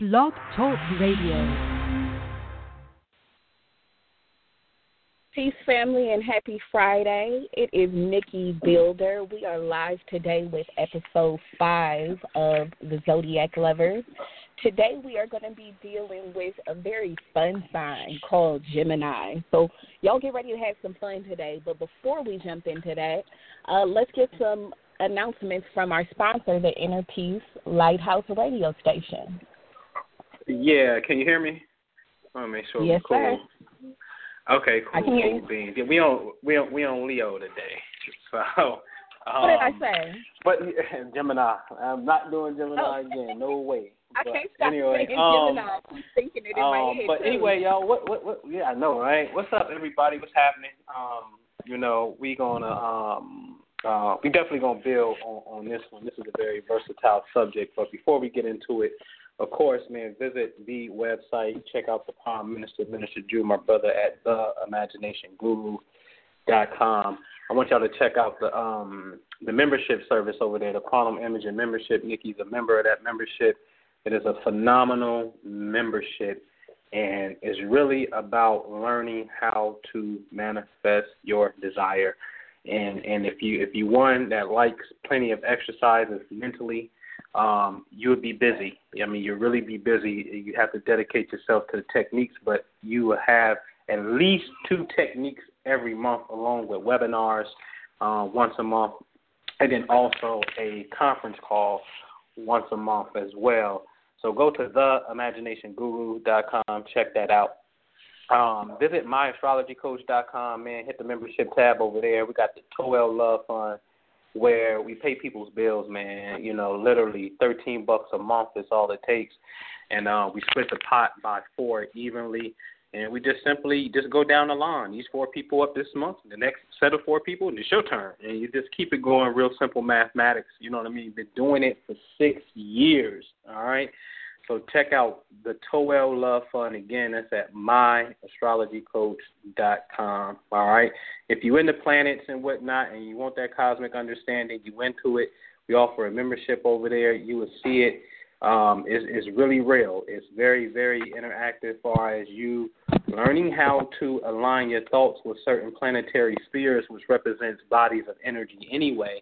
Love Talk Radio. Peace, family, and happy Friday. It is Nikki Builder. We are live today with episode 5 of the Zodiac Lovers. Today we are going to be dealing with a very fun sign called Gemini. So y'all get ready to have some fun today. But before we jump into that, let's get some announcements from our sponsor, the Inner Peace Lighthouse Radio Station. Yeah, can you hear me? I want to make sure we're cool. Sir. Okay, cool. I can hear you. Yeah, we on Leo today. So what did I say? But Gemini. I'm not doing Gemini again. No way. But I can't stop thinking Gemini. I keep thinking it in my head. But anyway, y'all, what? Yeah, I know, right? What's up, everybody? What's happening? We gonna we definitely gonna build on this one. This is a very versatile subject. But before we get into it, of course, man, visit the website. Check out the Palm Minister, Minister Drew, my brother, at The Imagination Guru.com. I want y'all to check out the membership service over there, the Quantum Imaging Membership. Nikki's a member of that membership. It is a phenomenal membership, and it's really about learning how to manifest your desire. And if you one that likes plenty of exercises mentally, you would be busy. I mean, you'll really be busy. You have to dedicate yourself to the techniques, but you will have at least 2 techniques every month along with webinars once a month, and then also a conference call once a month as well. So go to theimaginationguru.com. Check that out. Visit myastrologycoach.com, man. Hit the membership tab over there. We got the Toel Love Fund, where we pay people's bills, man. You know, literally $13 a month is all it takes, and we split the pot by 4 evenly, and we just simply go down the line. These 4 people up this month, the next set of 4 people, and it's your turn, and you just keep it going. Real simple mathematics, you know what I mean? You've been doing it for 6 years, all right? So check out the Toel Love Fund. Again, that's at myastrologycoach.com, all right? If you're into planets and whatnot and you want that cosmic understanding, you into it, we offer a membership over there. You will see it. It's really real. It's very, very interactive as far as you learning how to align your thoughts with certain planetary spheres, which represents bodies of energy anyway.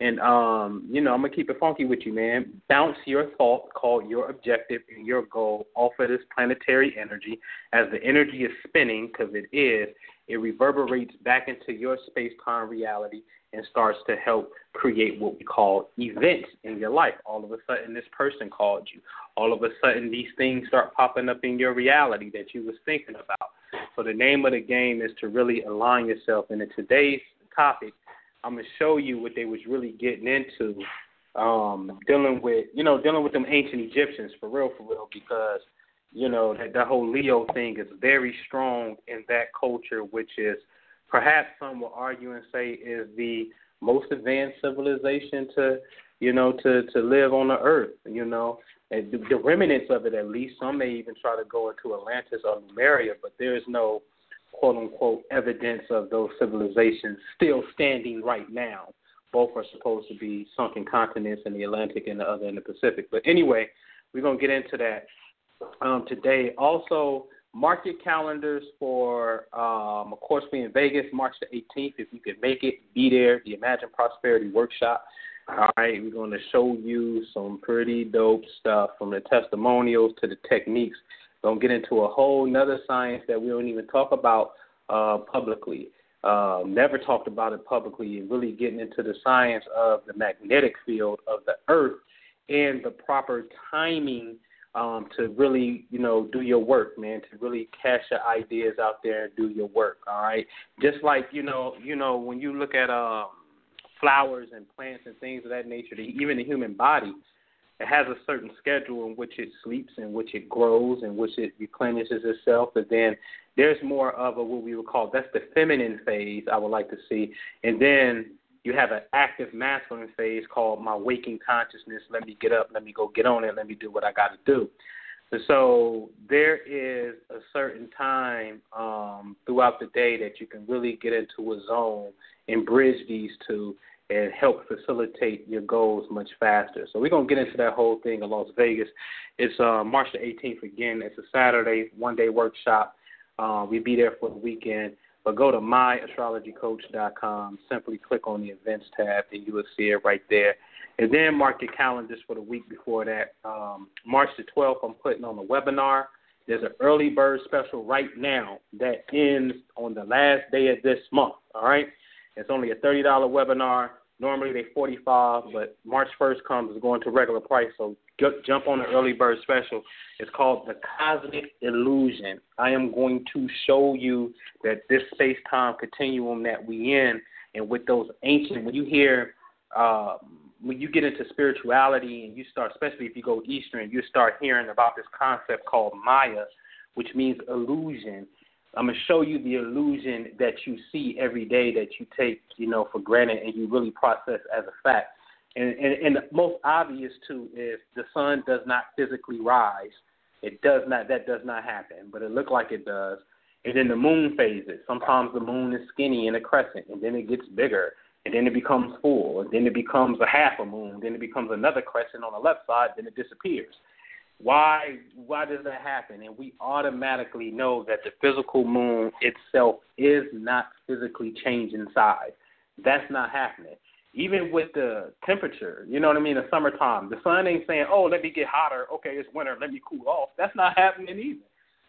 And, I'm going to keep it funky with you, man. Bounce your thought, call your objective and your goal off of this planetary energy. As the energy is spinning, because it is, it reverberates back into your space-time reality and starts to help create what we call events in your life. All of a sudden, this person called you. All of a sudden, these things start popping up in your reality that you was thinking about. So the name of the game is to really align yourself. And in today's topic, I'm going to show you what they was really getting into, dealing with them ancient Egyptians for real, because, you know, that whole Leo thing is very strong in that culture, which is perhaps some will argue and say is the most advanced civilization to live on the earth, you know, and the remnants of it, at least. Some may even try to go into Atlantis or Lemuria, but there is no quote-unquote evidence of those civilizations still standing right now. Both are supposed to be sunken continents in the Atlantic and the other in the Pacific. But anyway, we're going to get into that today. Also, mark your calendars for, of course, we're in Vegas, March the 18th. If you can make it, be there. The Imagine Prosperity Workshop. All right, we're going to show you some pretty dope stuff, from the testimonials to the techniques. Don't get into a whole nother science that we don't even talk about publicly. Never talked about it publicly, and really getting into the science of the magnetic field of the earth and the proper timing to really, you know, do your work, man, to really cash your ideas out there and do your work, all right? Just like, you know, when you look at flowers and plants and things of that nature, even the human body, it has a certain schedule in which it sleeps, in which it grows, in which it replenishes itself. But then there's more of what we would call, that's the feminine phase I would like to see. And then you have an active masculine phase called my waking consciousness. Let me get up. Let me go get on it. Let me do what I got to do. So there is a certain time throughout the day that you can really get into a zone and bridge these two and help facilitate your goals much faster. So we're going to get into that whole thing in Las Vegas. It's March the 18th again. It's a Saturday, one-day workshop. We'll be there for the weekend. But go to myastrologycoach.com. Simply click on the events tab, and you will see it right there. And then mark your calendars for the week before that. March the 12th, I'm putting on a webinar. There's an early bird special right now that ends on the last day of this month, all right? It's only a $30 webinar. Normally they're $45, but March 1st comes, it's going to regular price, so jump on the early bird special. It's called The Cosmic Illusion. I am going to show you that this space-time continuum that we in, and with those ancient, when you hear, when you get into spirituality and you start, especially if you go Eastern, you start hearing about this concept called Maya, which means illusion. I'm going to show you the illusion that you see every day that you take, for granted and you really process as a fact. And the most obvious, too, is the sun does not physically rise. It does not. That does not happen, but it looks like it does. And then the moon phases. Sometimes the moon is skinny in a crescent, and then it gets bigger. And then it becomes full, and then it becomes a half a moon, then it becomes another crescent on the left side, then it disappears. Why does that happen? And we automatically know that the physical moon itself is not physically changing size. That's not happening. Even with the temperature, you know what I mean, the summertime, the sun ain't saying, oh, let me get hotter, okay, it's winter, let me cool off. That's not happening either.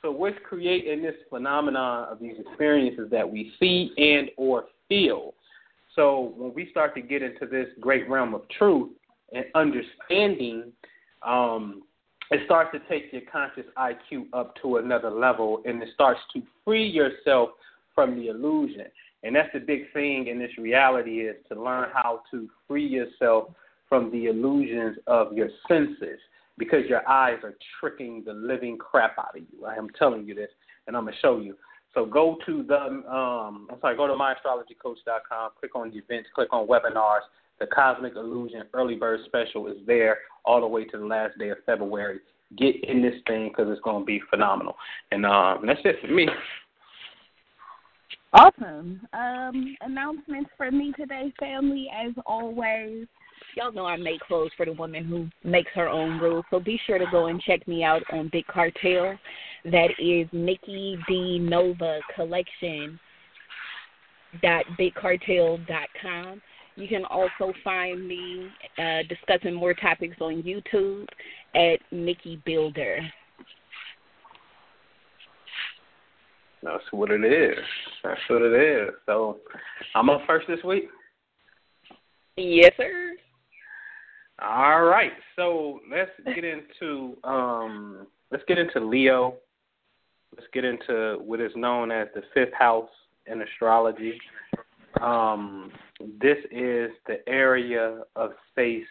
So what's creating this phenomenon of these experiences that we see and or feel? So when we start to get into this great realm of truth and understanding, it starts to take your conscious IQ up to another level, and it starts to free yourself from the illusion. And that's the big thing in this reality, is to learn how to free yourself from the illusions of your senses, because your eyes are tricking the living crap out of you. I am telling you this, and I'm going to show you. So go to myastrologycoach.com, click on the events, click on webinars. The Cosmic Illusion Early Bird Special is there all the way to the last day of February. Get in this thing because it's going to be phenomenal. And that's it for me. Awesome. Announcements for me today, family, as always. Y'all know I make clothes for the woman who makes her own rules, so be sure to go and check me out on Big Cartel. That is Nikki D. Nova Collection.BigCartel.com. You can also find me discussing more topics on YouTube at Nikki Builder. That's what it is. That's what it is. So I'm up first this week? Yes, sir. All right. So let's get into Leo. Let's get into what is known as the fifth house in astrology. This is the area of space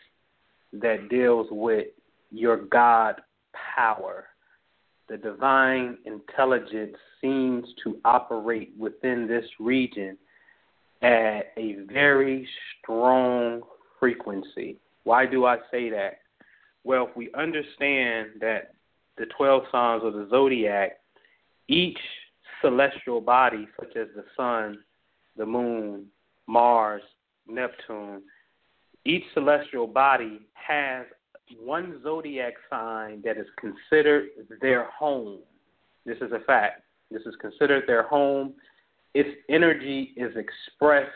that deals with your God power. The divine intelligence seems to operate within this region at a very strong frequency. Why do I say that? Well, if we understand that the 12 signs of the zodiac, each celestial body, such as the sun, the moon, Mars, Neptune, each celestial body has one zodiac sign that is considered their home. This is a fact. This is considered their home. Its energy is expressed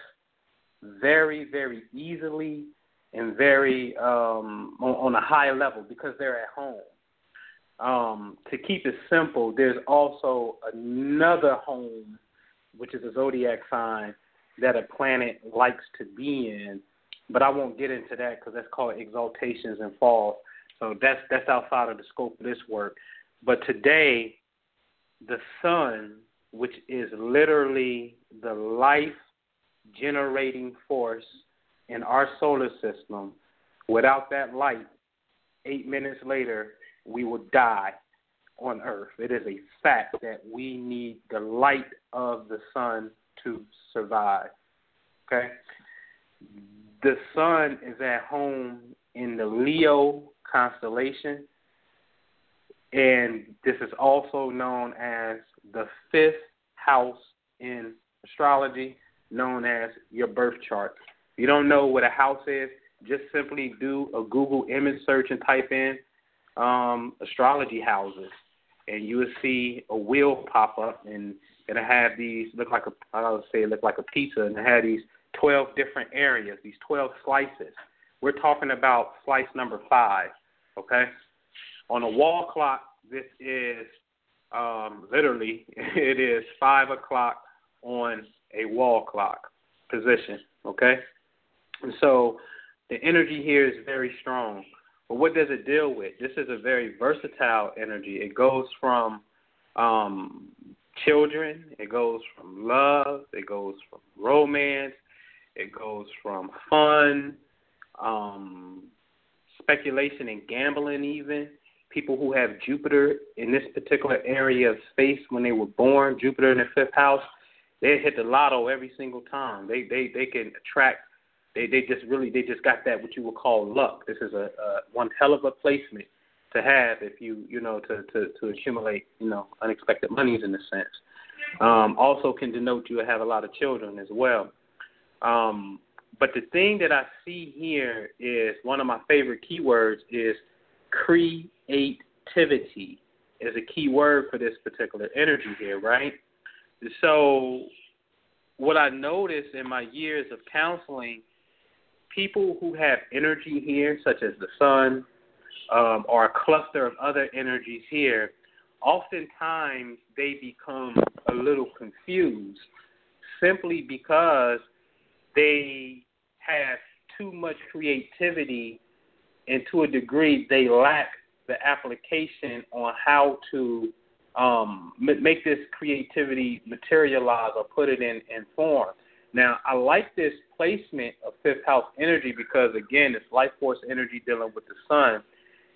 very, very easily and very on a high level because they're at home. To keep it simple, there's also another home, which is a zodiac sign that a planet likes to be in, but I won't get into that because that's called exaltations and falls. So that's outside of the scope of this work. But today, the sun, which is literally the life-generating force in our solar system, without that light, 8 minutes later, we will die on Earth. It is a fact that we need the light of the sun to survive. Okay? The sun is at home in the Leo constellation, and this is also known as the fifth house in astrology, known as your birth chart. You don't know what a house is, just simply do a Google image search and type in astrology houses, and you will see a wheel pop up, and it'll have these, look like a pizza, and it had these 12 different areas, these 12 slices. We're talking about slice number 5, okay? On a wall clock, this is literally, it is 5 o'clock on a wall clock position, okay? And so the energy here is very strong. But what does it deal with? This is a very versatile energy. It goes from children. It goes from love. It goes from romance. It goes from fun, speculation and gambling even. People who have Jupiter in this particular area of space when they were born, Jupiter in the 5th house, they hit the lotto every single time. They can attract. They just got that what you would call luck. This is a one hell of a placement to have if you know to accumulate unexpected monies in a sense. Also can denote you have a lot of children as well. But the thing that I see here is one of my favorite keywords is creativity is a key word for this particular energy here, right? So what I noticed in my years of counseling, people who have energy here, such as the sun, or a cluster of other energies here, oftentimes they become a little confused simply because they have too much creativity, and to a degree they lack the application on how to make this creativity materialize or put it in form. Now, I like this placement of fifth house energy because, again, it's life force energy dealing with the sun.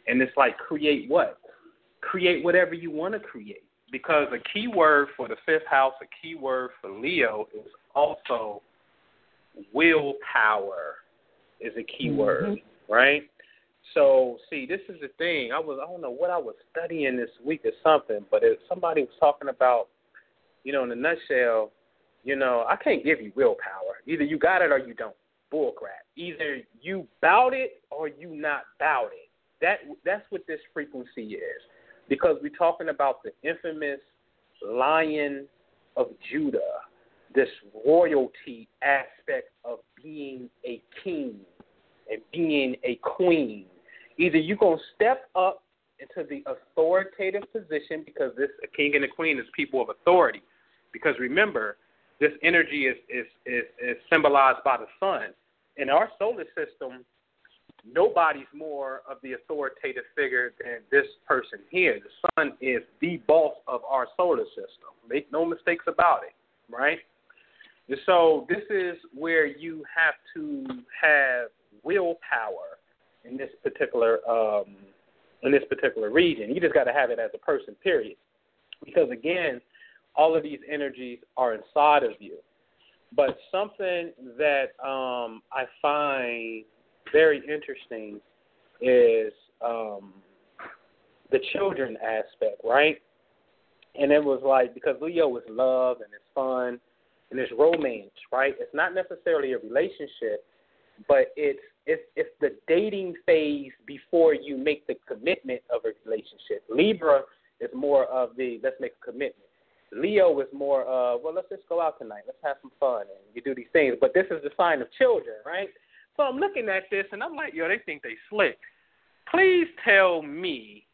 And it's like create what? Create whatever you want to create, because a key word for the fifth house, a key word for Leo is also willpower is a key word, right? So, see, this is the thing. I don't know what I was studying this week or something, but if somebody was talking about, in a nutshell, I can't give you willpower. Either you got it or you don't. Bullcrap. Either you bout it or you not bout it. That's what this frequency is, because we're talking about the infamous Lion of Judah, this royalty aspect of being a king and being a queen. Either you're going to step up into the authoritative position, because this a king and a queen is people of authority. Because remember, this energy is symbolized by the sun. In our solar system, nobody's more of the authoritative figure than this person here. The sun is the boss of our solar system. Make no mistakes about it, right? And so this is where you have to have willpower in this particular region. You just got to have it as a person, period. Because again, all of these energies are inside of you. But something that I find very interesting is the children aspect, right? And it was like, because Leo is love and it's fun and it's romance, right? It's not necessarily a relationship, but it's the dating phase before you make the commitment of a relationship. Libra is more of the let's make a commitment. Leo is more of, well, let's just go out tonight. Let's have some fun and you do these things. But this is the sign of children, right? So I'm looking at this and I'm like, yo, they think they slick. Please tell me,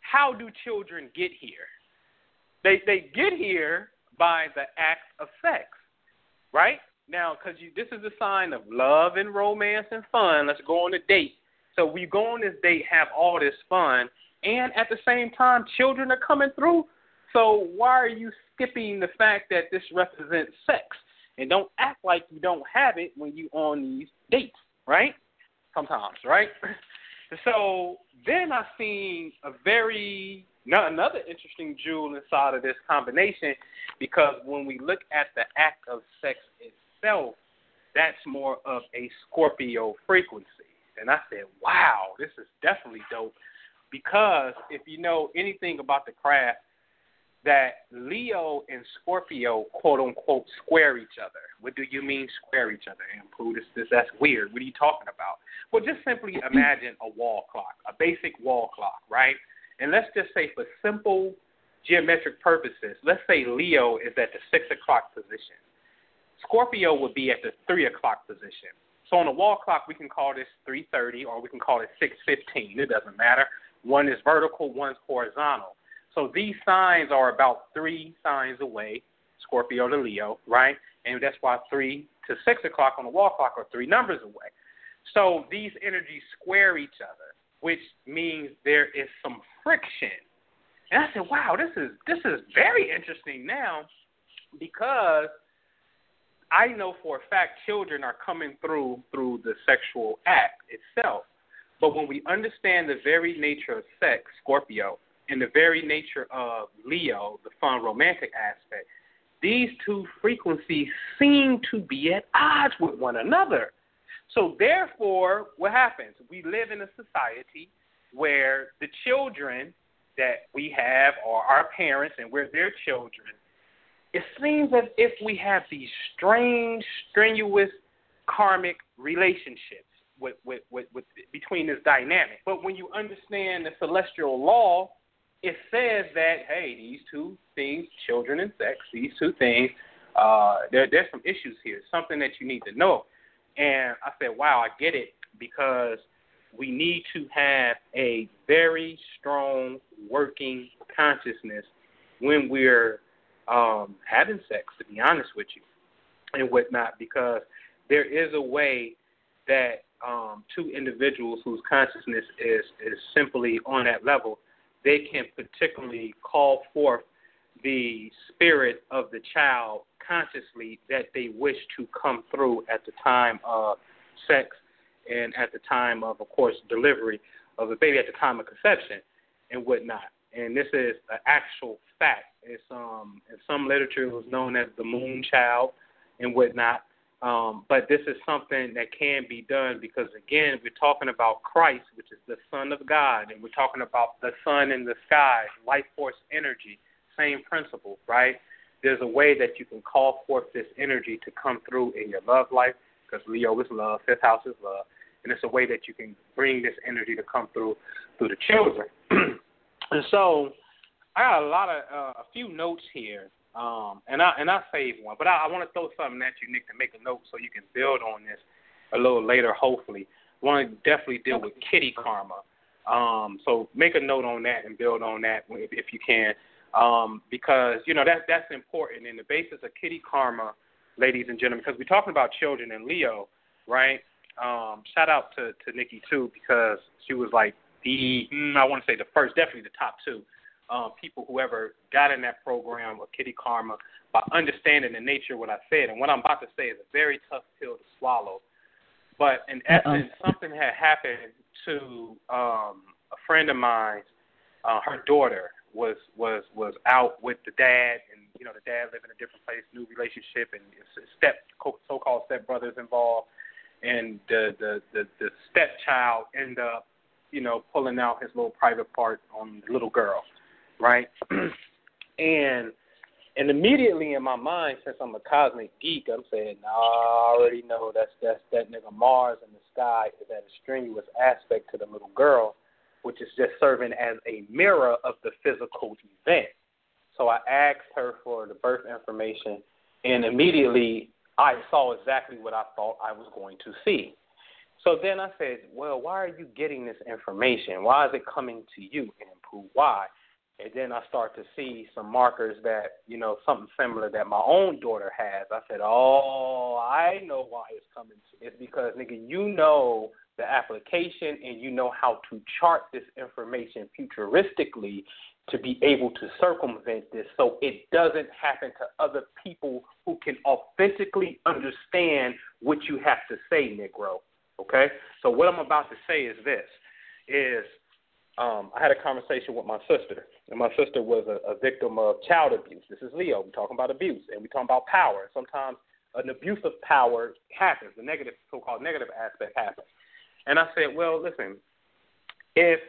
how do children get here? They get here by the act of sex, right? Now, because this is a sign of love and romance and fun. Let's go on a date. So we go on this date, have all this fun, and at the same time, children are coming through. So why are you skipping the fact that this represents sex? And don't act like you don't have it when you on these dates, right? Sometimes, right? So then I seen another interesting jewel inside of this combination, because when we look at the act of sex itself, that's more of a Scorpio frequency. And I said, wow, this is definitely dope, because if you know anything about the craft, that Leo and Scorpio, quote unquote, square each other. What do you mean square each other? And Plutus, that's weird. What are you talking about? Well, just simply imagine a wall clock, a basic wall clock, right? And let's just say for simple geometric purposes, let's say Leo is at the 6 o'clock position. Scorpio would be at the 3 o'clock position. So on a wall clock, we can call this 3:30 or we can call it 6:15. It doesn't matter. One is vertical, one's horizontal. So these signs are about 3 signs away, Scorpio to Leo, right? And that's why 3 to 6 o'clock on the wall clock are 3 numbers away. So these energies square each other, which means there is some friction. And I said, wow, this is very interesting now, because I know for a fact children are coming through the sexual act itself. But when we understand the very nature of sex, Scorpio, and the very nature of Leo, the fun romantic aspect, these two frequencies seem to be at odds with one another. So therefore, what happens? We live in a society where the children that we have are our parents and we're their children. It seems as if we have these strange, strenuous karmic relationships with between this dynamic. But when you understand the celestial law, it says that, hey, these two things, children and sex, these two things, there's some issues here, something that you need to know. And I said, wow, I get it, because we need to have a very strong working consciousness when we're having sex, to be honest with you, and whatnot, because there is a way that two individuals whose consciousness is simply on that level, they can particularly call forth the spirit of the child consciously that they wish to come through at the time of sex and at the time of course, delivery of the baby, at the time of conception and whatnot. And this is an actual fact. It's in some literature it was known as the moon child and whatnot. But this is something that can be done because, again, we're talking about Christ, which is the Son of God, and we're talking about the sun in the sky, life force energy, same principle, right? There's a way that you can call forth this energy to come through in your love life, because Leo is love, 5th house is love, and it's a way that you can bring this energy to come through the children. And so I got a few notes here. And I saved one, but I want to throw something at you, Nick, to make a note so you can build on this a little later, hopefully. I want to definitely deal with kitty karma. So make a note on that and build on that if you can, because, you know, that's important. And the basis of kitty karma, ladies and gentlemen, because we're talking about children and Leo, right? Shout out to Nikki, too, because she was like definitely the top 2. People whoever got in that program of Kitty Karma by understanding the nature of what I said. And what I'm about to say is a very tough pill to swallow. But in essence, something had happened to a friend of mine. Her daughter was out with the dad, and, you know, the dad lived in a different place, new relationship, and so-called stepbrothers involved. And the stepchild ended up, you know, pulling out his little private part on the little girl. Right? And immediately in my mind, since I'm a cosmic geek, I'm saying, I already know that's that nigga Mars in the sky is that a strenuous aspect to the little girl, which is just serving as a mirror of the physical event. So I asked her for the birth information, and immediately I saw exactly what I thought I was going to see. So then I said, well, why are you getting this information? Why is it coming to you, Anpu? Why? And then I start to see some markers that, you know, something similar that my own daughter has. I said, oh, I know why it's coming. It's because, nigga, you know the application and you know how to chart this information futuristically to be able to circumvent this so it doesn't happen to other people who can authentically understand what you have to say, Negro. Okay? So what I'm about to say is this, is I had a conversation with my sister, and my sister was a victim of child abuse. This is Leo. We're talking about abuse, and we're talking about power. Sometimes an abuse of power happens, the negative, so-called negative aspect happens. And I said, well, listen, if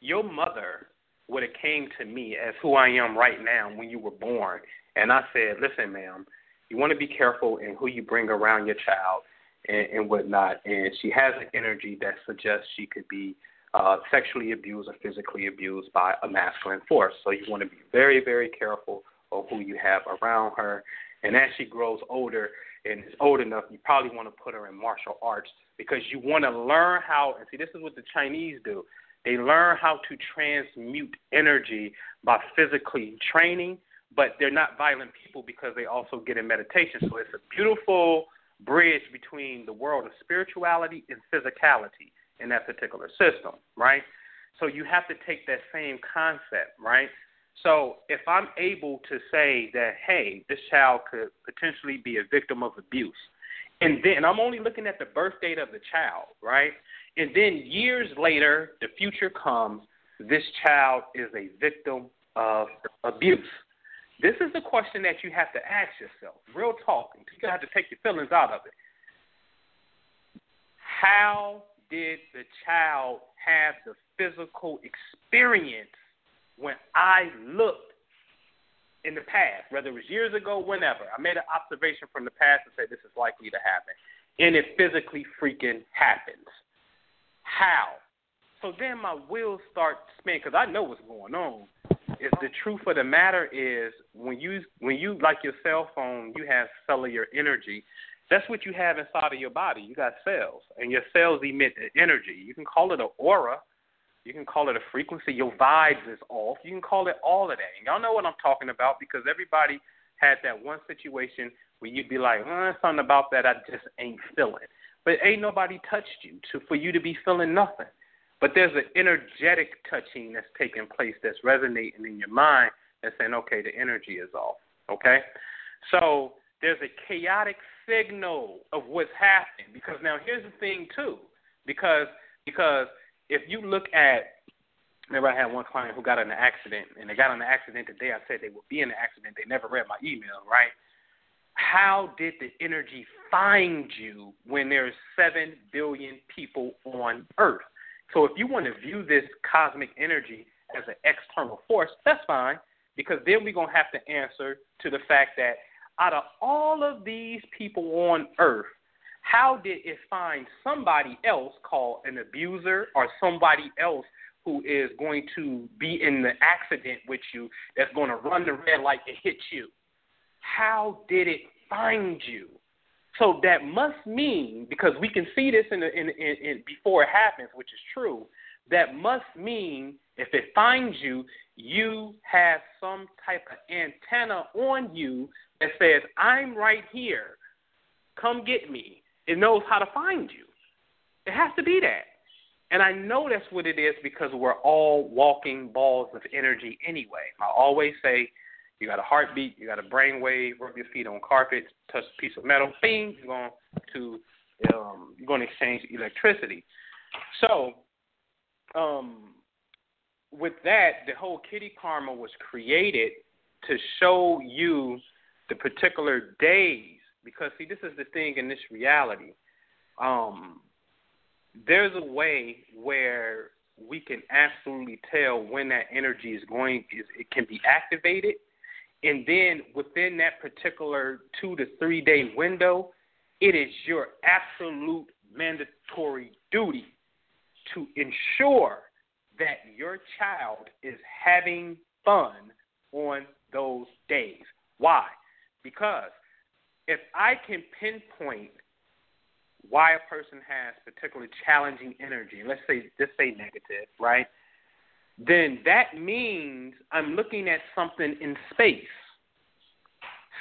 your mother when it came to me as who I am right now when you were born. And I said, listen, ma'am, you want to be careful in who you bring around your child and whatnot. And she has an energy that suggests she could be sexually abused or physically abused by a masculine force. So you want to be very, very careful of who you have around her. And as she grows older and is old enough, you probably want to put her in martial arts because you want to learn how, and see, this is what the Chinese do. They learn how to transmute energy by physically training, but they're not violent people because they also get in meditation. So it's a beautiful bridge between the world of spirituality and physicality in that particular system, right? So you have to take that same concept, right? So if I'm able to say that, hey, this child could potentially be a victim of abuse, and then I'm only looking at the birth date of the child, right? And then years later, the future comes, this child is a victim of abuse. This is the question that you have to ask yourself, real talk. You have to take your feelings out of it. How did the child have the physical experience when I looked in the past, whether it was years ago, whenever? I made an observation from the past and said this is likely to happen, and it physically freaking happens. How? So then my wheels start spinning because I know what's going on. Is the truth of the matter is when you like your cell phone, you have cellular energy. That's what you have inside of your body. You got cells, and your cells emit energy. You can call it an aura. You can call it a frequency. Your vibes is off. You can call it all of that. And y'all know what I'm talking about because everybody had that one situation where you'd be like, something about that I just ain't feeling. But ain't nobody touched you for you to be feeling nothing. But there's an energetic touching that's taking place that's resonating in your mind that's saying, okay, the energy is off, okay? So there's a chaotic signal of what's happening because now here's the thing, too, because if you look at, remember I had one client who got in an accident, and they got in an accident the day I said they would be in an accident. They never read my email, right? How did the energy find you when there's 7 billion people on Earth? So if you want to view this cosmic energy as an external force, that's fine, because then we're going to have to answer to the fact that out of all of these people on Earth, how did it find somebody else called an abuser or somebody else who is going to be in the accident with you that's going to run the red light and hit you? How did it find you? So that must mean, because we can see this in before it happens, which is true, that must mean if it finds you, you have some type of antenna on you that says, I'm right here. Come get me. It knows how to find you. It has to be that. And I know that's what it is because we're all walking balls of energy anyway. I always say, you got a heartbeat, you got a brainwave, rub your feet on carpet, touch a piece of metal, bing, you're going to exchange electricity. So with that, the whole Kitty Karma was created to show you the particular days because, see, this is the thing in this reality. There's a way where we can absolutely tell when that energy is going, it can be activated. And then within that particular 2 to 3 day window, it is your absolute mandatory duty to ensure that your child is having fun on those days. Why? Because if I can pinpoint why a person has particularly challenging energy, let's say negative, right? Then that means I'm looking at something in space.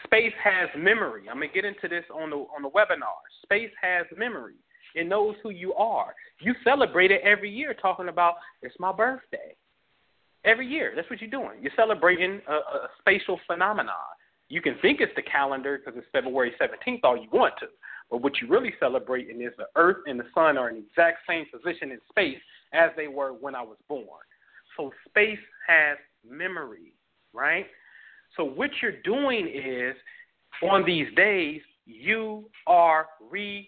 Space has memory. I'm going to get into this on the webinar. Space has memory. It knows who you are. You celebrate it every year talking about, it's my birthday. Every year, that's what you're doing. You're celebrating a spatial phenomenon. You can think it's the calendar because it's February 17th all you want to. But what you're really celebrating is the Earth and the Sun are in the exact same position in space as they were when I was born. So space has memory, right? So what you're doing is, on these days, you are reprogramming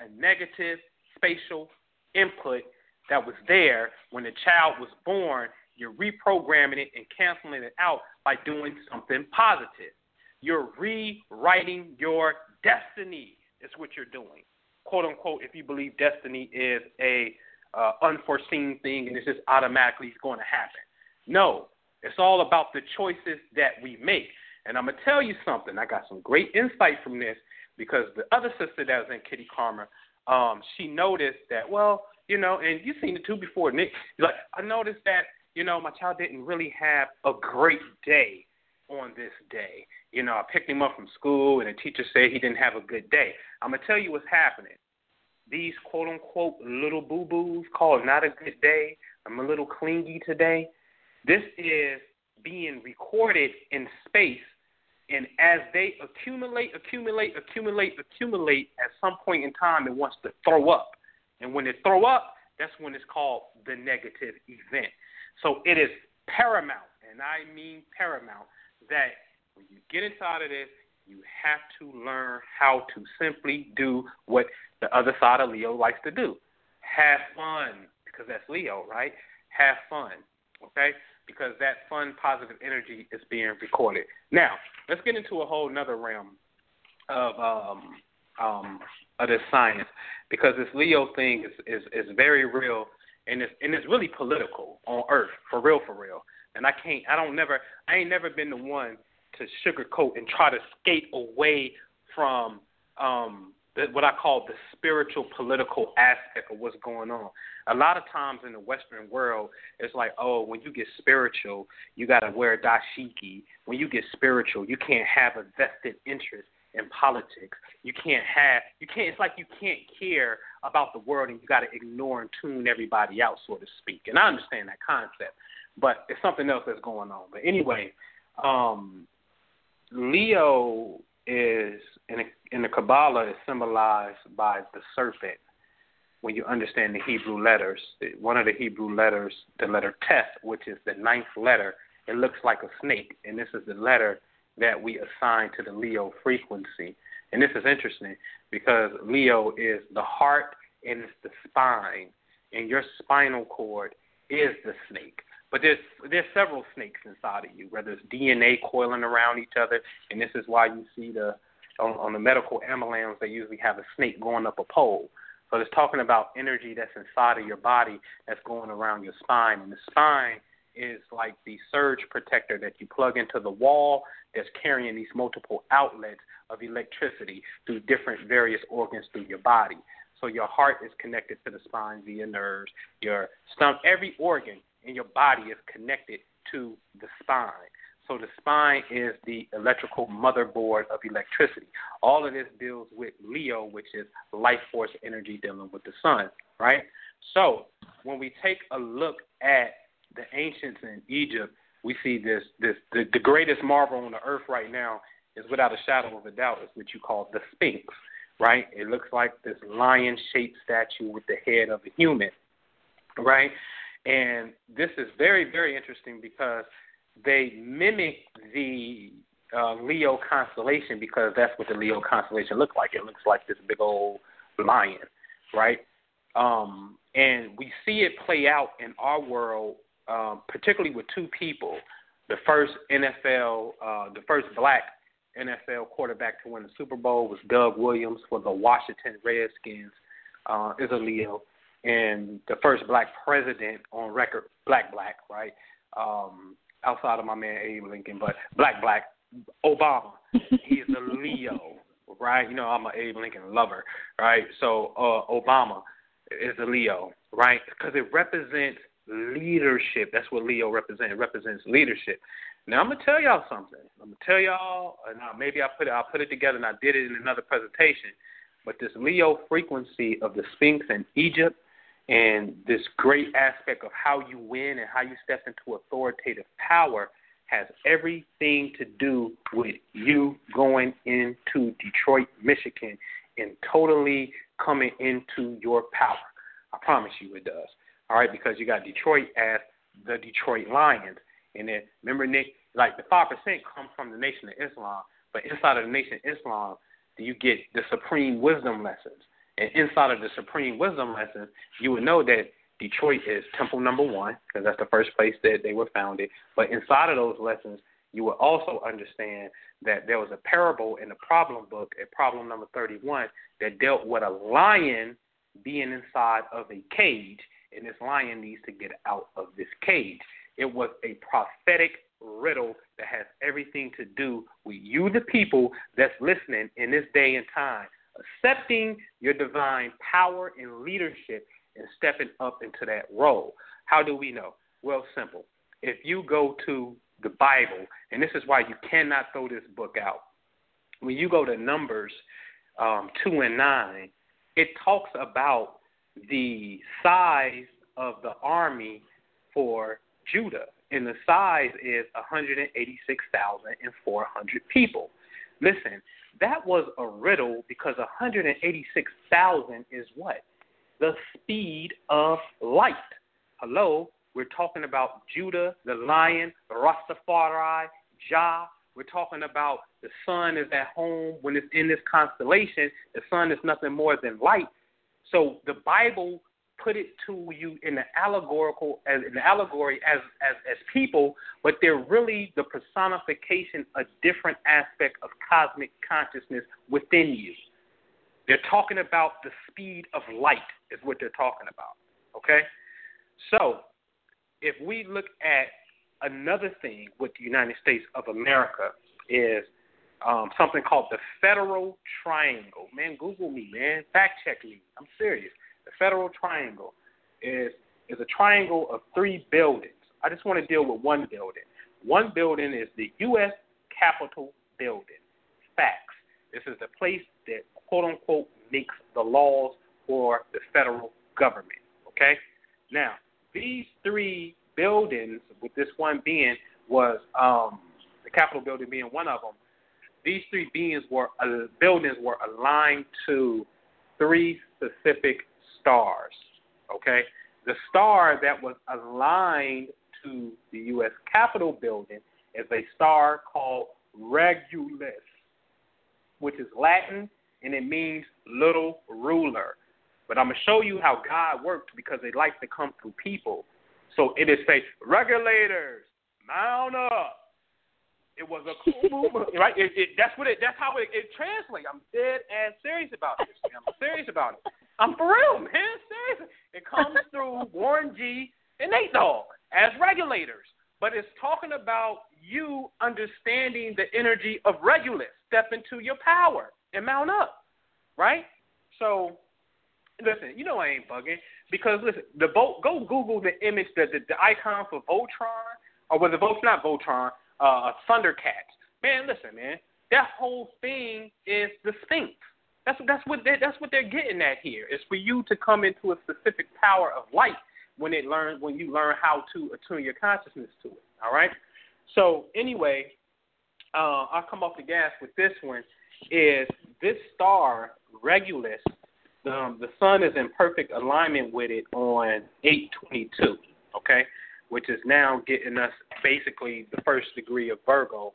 a negative spatial input that was there when the child was born You're reprogramming it and canceling it out by doing something positive. You're rewriting your destiny is what you're doing. Quote, unquote, if you believe destiny is a unforeseen thing and it's just automatically going to happen. No, it's all about the choices that we make. And I'm going to tell you something. I got some great insight from this because the other sister that was in Kitty Karma, she noticed that, well, you know, and you've seen it too before, Nick. Like, I noticed that, you know, my child didn't really have a great day on this day. You know, I picked him up from school, and the teacher said he didn't have a good day. I'm going to tell you what's happening. These quote-unquote little boo-boos called not a good day, I'm a little clingy today, this is being recorded in space, and as they accumulate, at some point in time it wants to throw up. And when it throw up, that's when it's called the negative event. So it is paramount, and I mean paramount, that when you get inside of this, you have to learn how to simply do what the other side of Leo likes to do. Have fun, because that's Leo, right? Have fun, okay? Because that fun, positive energy is being recorded. Now, let's get into a whole nother realm of this science, because this Leo thing is very real, and it's really political on Earth, for real. And I ain't never been the one to sugarcoat and try to skate away from what I call the spiritual political aspect of what's going on. A lot of times in the Western world, it's like, oh, when you get spiritual, you got to wear dashiki. When you get spiritual, you can't have a vested interest in politics. It's like you can't care about the world and you got to ignore and tune everybody out, so to speak. And I understand that concept, but it's something else that's going on. But anyway, Leo is in the Kabbalah is symbolized by the serpent. When you understand the Hebrew letters, one of the Hebrew letters, the letter Teth, which is the ninth letter, it looks like a snake, and this is the letter that we assign to the Leo frequency. And this is interesting because Leo is the heart and it's the spine, and your spinal cord is the snake. But there's several snakes inside of you, whether it's DNA coiling around each other, and this is why you see on the medical ambulance they usually have a snake going up a pole. So it's talking about energy that's inside of your body that's going around your spine, and the spine is like the surge protector that you plug into the wall that's carrying these multiple outlets of electricity through different various organs through your body. So your heart is connected to the spine via nerves, your stomach, every organ in your body is connected to the spine. So the spine is the electrical motherboard of electricity. All of this deals with Leo, which is life force energy dealing with the sun, right? So when we take a look at the ancients in Egypt, we see the greatest marvel on the earth right now is, without a shadow of a doubt, is what you call the Sphinx, right? It looks like this lion-shaped statue with the head of a human, right? And this is very, very interesting because they mimic the Leo constellation, because that's what the Leo constellation looks like. It looks like this big old lion, right? And we see it play out in our world, particularly with two people. The first black NFL quarterback to win the Super Bowl was Doug Williams for the Washington Redskins, is a Leo. And the first black president on record, right? Outside of my man Abe Lincoln, but Obama, he's a Leo, right? You know, I'm an Abe Lincoln lover, right? So Obama is a Leo, right? Because it represents leadership. That's what Leo represents. It represents leadership. Now, I'm going to tell y'all something. I put it together and I did it in another presentation. But this Leo frequency of the Sphinx in Egypt, and this great aspect of how you win and how you step into authoritative power, has everything to do with you going into Detroit, Michigan, and totally coming into your power. I promise you it does. All right, because you got Detroit as the Detroit Lions. And then, remember, Nick, like the 5% come from the Nation of Islam, but inside of the Nation of Islam, you get the Supreme Wisdom Lessons. And inside of the Supreme Wisdom Lessons, you would know that Detroit is temple number one, because that's the first place that they were founded. But inside of those lessons, you will also understand that there was a parable in the problem book at problem number 31 that dealt with a lion being inside of a cage, and this lion needs to get out of this cage. It was a prophetic riddle that has everything to do with you, the people that's listening in this day and time, accepting your divine power and leadership and stepping up into that role. How do we know? Well, simple. If you go to the Bible, and this is why you cannot throw this book out. When you go to Numbers 2 and 9, it talks about the size of the army for Judah, and the size is 186,400 people. Listen, that was a riddle because 186,000 is what? The speed of light. Hello? We're talking about Judah, the lion, the Rastafari, Jah. We're talking about the sun is at home when it's in this constellation. The sun is nothing more than light. So the Bible put it to you in the allegory as people, but they're really the personification of different aspects of cosmic consciousness within you. They're talking about the speed of light is what they're talking about, okay? So if we look at another thing with the United States of America is something called the Federal Triangle. Man, Google me, man. Fact check me. I'm serious. The Federal Triangle is a triangle of three buildings. I just want to deal with one building. One building is the U.S. Capitol Building. Facts. This is the place that, quote-unquote, makes the laws for the federal government, okay? Now, these three buildings, with this one being was the Capitol Building being one of them, these three buildings were aligned to three specific stars, okay? The star that was aligned to the U.S. Capitol Building is a star called Regulus, which is Latin, and it means little ruler. But I'm going to show you how God works because they like to come through people. So it is say, regulators, mount up. It was a cool move, right? That's how it translates. I'm dead ass serious about this. I'm serious about it. I'm for real, man. Seriously. It comes through Warren G and Nate Dogg as regulators. But it's talking about you understanding the energy of Regulus. Step into your power and mount up, right? So listen, you know I ain't bugging because, listen, go Google the image, the icon for Voltron, or was it Voltron? Not Voltron, Thundercat. Man, listen, man, that whole thing is the Sphinx. That's what they're getting at here. It's for you to come into a specific power of light when you learn how to attune your consciousness to it. All right. So anyway, I'll come off the gas with this one. Is this star Regulus? The sun is in perfect alignment with it on 8/22, okay, which is now getting us basically the first degree of Virgo,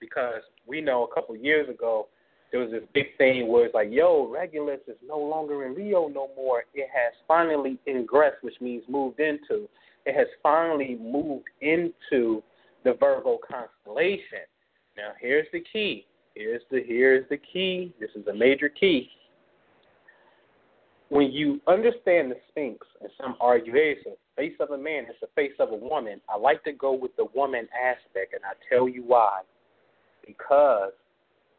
because we know a couple years ago there was this big thing where it's like, yo, Regulus is no longer in Leo no more. It has finally ingressed, which means moved into. It has finally moved into the Virgo constellation. Now, here's the key. Here's the key. This is a major key. When you understand the Sphinx, and some argue, hey, it's a face of a man, it's a face of a woman, I like to go with the woman aspect, and I tell you why. Because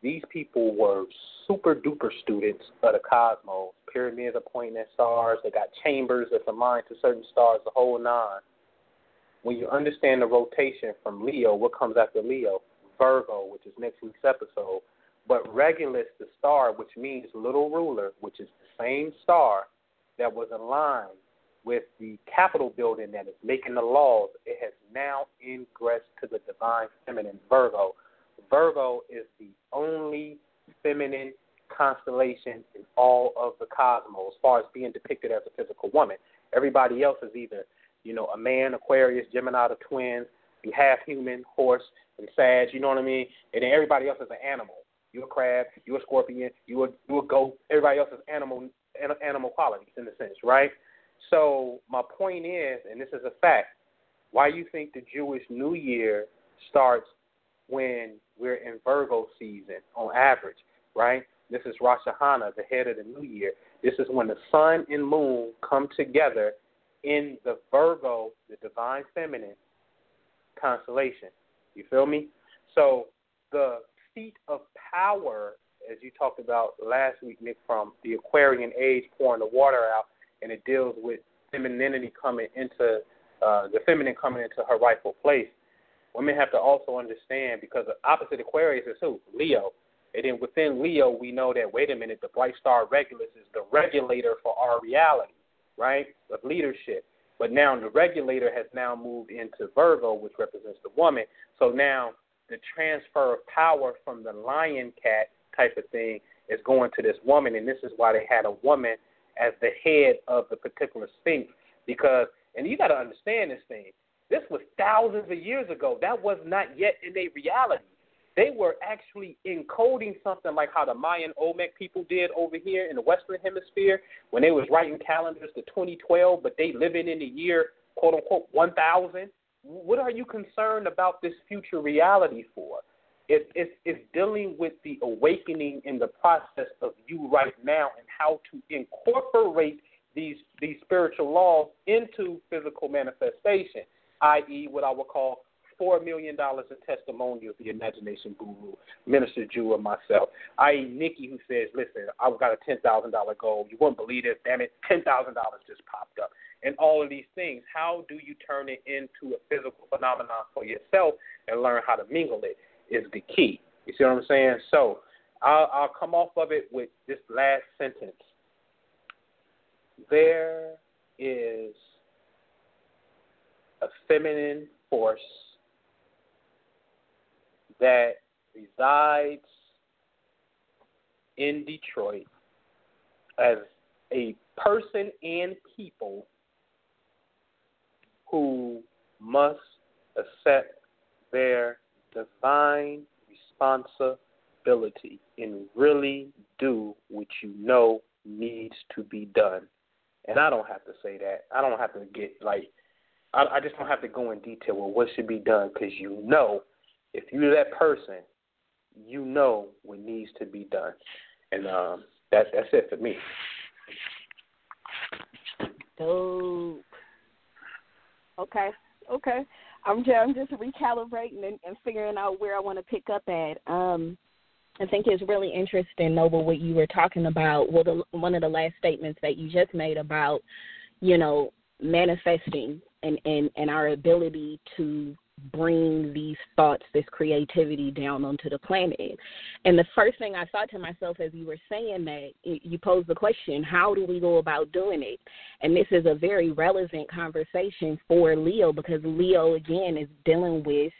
these people were super-duper students of the cosmos. Pyramids are pointing at stars. They got chambers that's aligned to certain stars, the whole nine. When you understand the rotation from Leo, what comes after Leo? Virgo, which is next week's episode. But Regulus, the star, which means little ruler, which is the same star that was aligned with the Capitol Building that is making the laws, it has now ingressed to the divine feminine Virgo. Virgo is the only feminine constellation in all of the cosmos, as far as being depicted as a physical woman. Everybody else is either, a man, Aquarius, Gemini, the twins, you half human, horse, and Sag, you know what I mean? And then everybody else is an animal. You a crab, you a scorpion, you a goat. Everybody else is animal qualities in a sense, right? So my point is, and this is a fact, why you think the Jewish New Year starts when we're in Virgo season on average, right? This is Rosh Hashanah, the head of the New Year. This is when the sun and moon come together in the Virgo, the divine feminine constellation. You feel me? So the seat of power, as you talked about last week, Nick, from the Aquarian age, pouring the water out, and it deals with femininity coming into the feminine coming into her rightful place. Women have to also understand, because the opposite Aquarius is who? Leo. And then within Leo, we know that, wait a minute, the bright star Regulus is the regulator for our reality, right, of leadership. But now the regulator has now moved into Virgo, which represents the woman. So now the transfer of power from the lion cat type of thing is going to this woman, and this is why they had a woman as the head of the particular Sphinx. Because, and you got to understand this thing, this was thousands of years ago. That was not yet in a reality. They were actually encoding something like how the Mayan Olmec people did over here in the Western Hemisphere when they was writing calendars to 2012, but they living in the year, quote unquote, 1000. What are you concerned about this future reality for? It's dealing with the awakening in the process of you right now and how to incorporate these spiritual laws into physical manifestation, i.e. what I would call $4 million in testimony of the Imagination Guru, Minister Drew, and myself, i.e. Nikki, who says, listen, I've got a $10,000 goal. You wouldn't believe it. Damn it, $10,000 just popped up. And all of these things, how do you turn it into a physical phenomenon for yourself and learn how to mingle it is the key. You see what I'm saying? So I'll come off of it with this last sentence. There is a feminine force that resides in Detroit as a person and people who must accept their divine responsibility and really do what you know needs to be done. And I don't have to say that. I don't have to get, I just don't have to go in detail with what should be done, because you know, if you're that person, you know what needs to be done. And that's it for me. Dope. Okay. I'm just recalibrating and figuring out where I want to pick up at. I think it's really interesting, Noble, what you were talking about, one of the last statements that you just made about, you know, manifesting and our ability to bring these thoughts, this creativity down onto the planet. And the first thing I thought to myself as you were saying that, you posed the question, how do we go about doing it? And this is a very relevant conversation for Leo, because Leo, again, is dealing with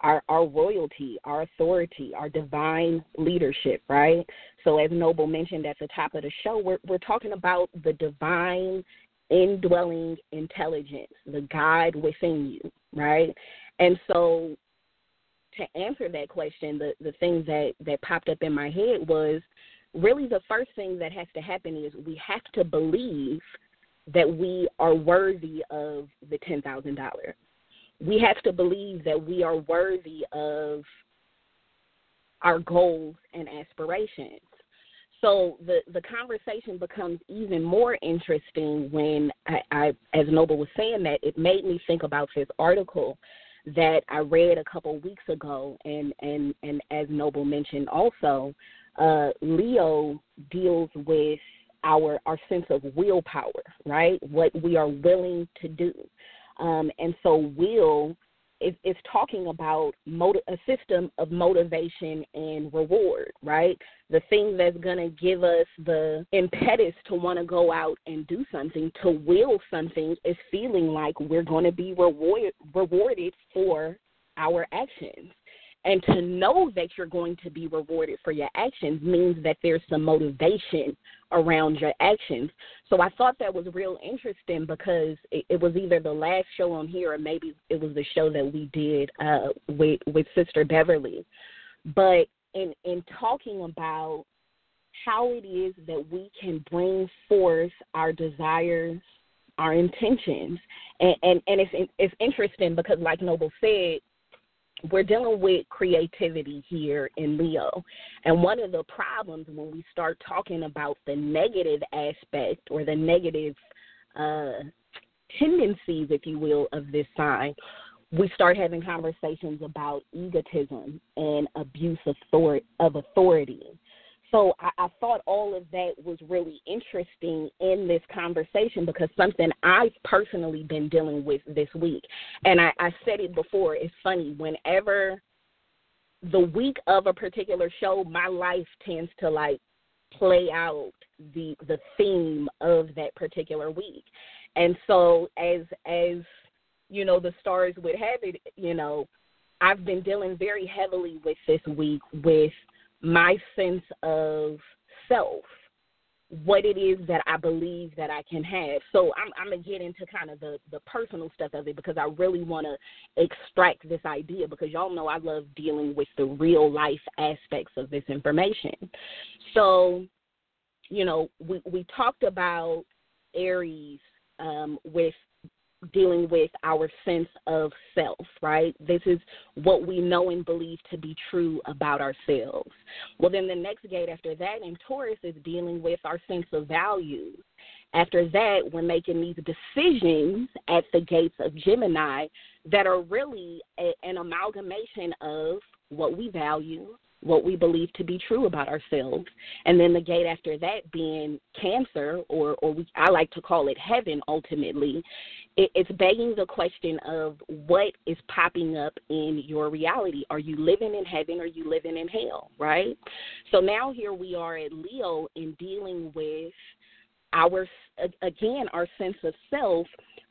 our royalty, our authority, our divine leadership, right? So as Noble mentioned at the top of the show, we're talking about the divine indwelling intelligence, the God within you, right? And so to answer that question, the thing that popped up in my head was really the first thing that has to happen is we have to believe that we are worthy of the $10,000. We have to believe that we are worthy of our goals and aspirations. So the conversation becomes even more interesting when I, as Noble was saying that, it made me think about this article that I read a couple weeks ago, and as Noble mentioned also, Leo deals with our sense of willpower, right? What we are willing to do. And so will is talking about a system of motivation and reward, right? The thing that's going to give us the impetus to want to go out and do something, to will something, is feeling like we're going to be rewarded for our actions. And to know that you're going to be rewarded for your actions means that there's some motivation around your actions. So I thought that was real interesting, because it was either the last show on here or maybe it was the show that we did with Sister Beverly. But in talking about how it is that we can bring forth our desires, our intentions. And it's interesting because, like Noble said, we're dealing with creativity here in Leo. And one of the problems when we start talking about the negative aspect or the negative tendencies, if you will, of this sign, we start having conversations about egotism and abuse of authority. So I thought all of that was really interesting in this conversation because something I've personally been dealing with this week. And I said it before, it's funny, whenever the week of a particular show, my life tends to like play out the theme of that particular week. And so as you know, the stars would have it, you know, I've been dealing very heavily with this week with my sense of self, what it is that I believe that I can have. So I'm going to get into kind of the personal stuff of it because I really want to extract this idea because y'all know I love dealing with the real life aspects of this information. So, you know, we talked about Aries with dealing with our sense of self, right? This is what we know and believe to be true about ourselves. Well, then the next gate after that in Taurus is dealing with our sense of value. After that, we're making these decisions at the gates of Gemini that are really an amalgamation of what we value, what we believe to be true about ourselves. And then the gate after that being Cancer, or I like to call it heaven ultimately, it's begging the question of what is popping up in your reality. Are you living in heaven or are you living in hell, right? So now here we are at Leo in dealing with our, again, our sense of self,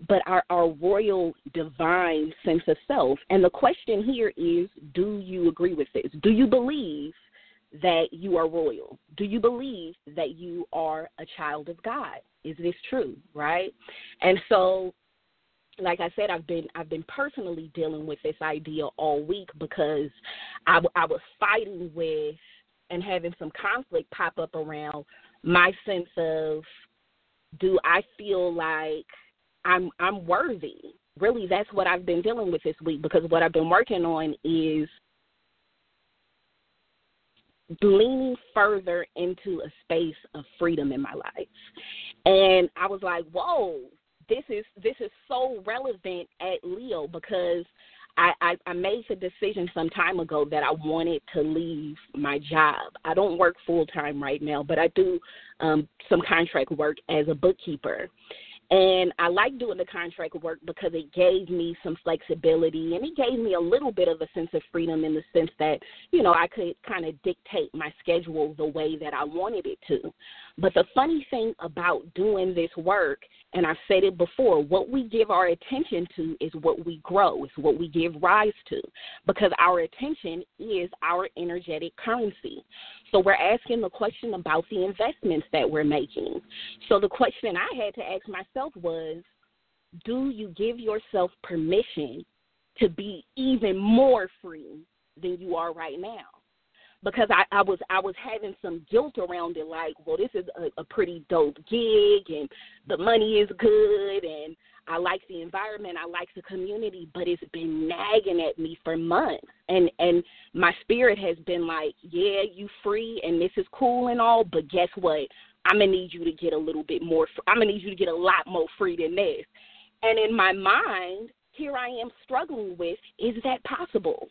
but our royal divine sense of self. And the question here is, do you agree with this? Do you believe that you are royal? Do you believe that you are a child of God? Is this true, right? And so, like I said, I've been personally dealing with this idea all week because I was fighting with and having some conflict pop up around my sense of, do I feel like I'm worthy? Really, that's what I've been dealing with this week because what I've been working on is leaning further into a space of freedom in my life. And I was like, whoa, this is so relevant at Leo because I made the decision some time ago that I wanted to leave my job. I don't work full-time right now, but I do some contract work as a bookkeeper. And I like doing the contract work because it gave me some flexibility and it gave me a little bit of a sense of freedom in the sense that, you know, I could kind of dictate my schedule the way that I wanted it to. But the funny thing about doing this work, and I've said it before, what we give our attention to is what we grow, is what we give rise to, because our attention is our energetic currency. So we're asking the question about the investments that we're making. So the question I had to ask myself was, do you give yourself permission to be even more free than you are right now? Because I was having some guilt around it, like, well, this is a pretty dope gig, and the money is good, and I like the environment, I like the community, but it's been nagging at me for months. And my spirit has been like, yeah, you free, and this is cool and all, but guess what? I'm going to need you to get a little bit more, I'm going to need you to get a lot more free than this. And in my mind, here I am struggling with, is that possible?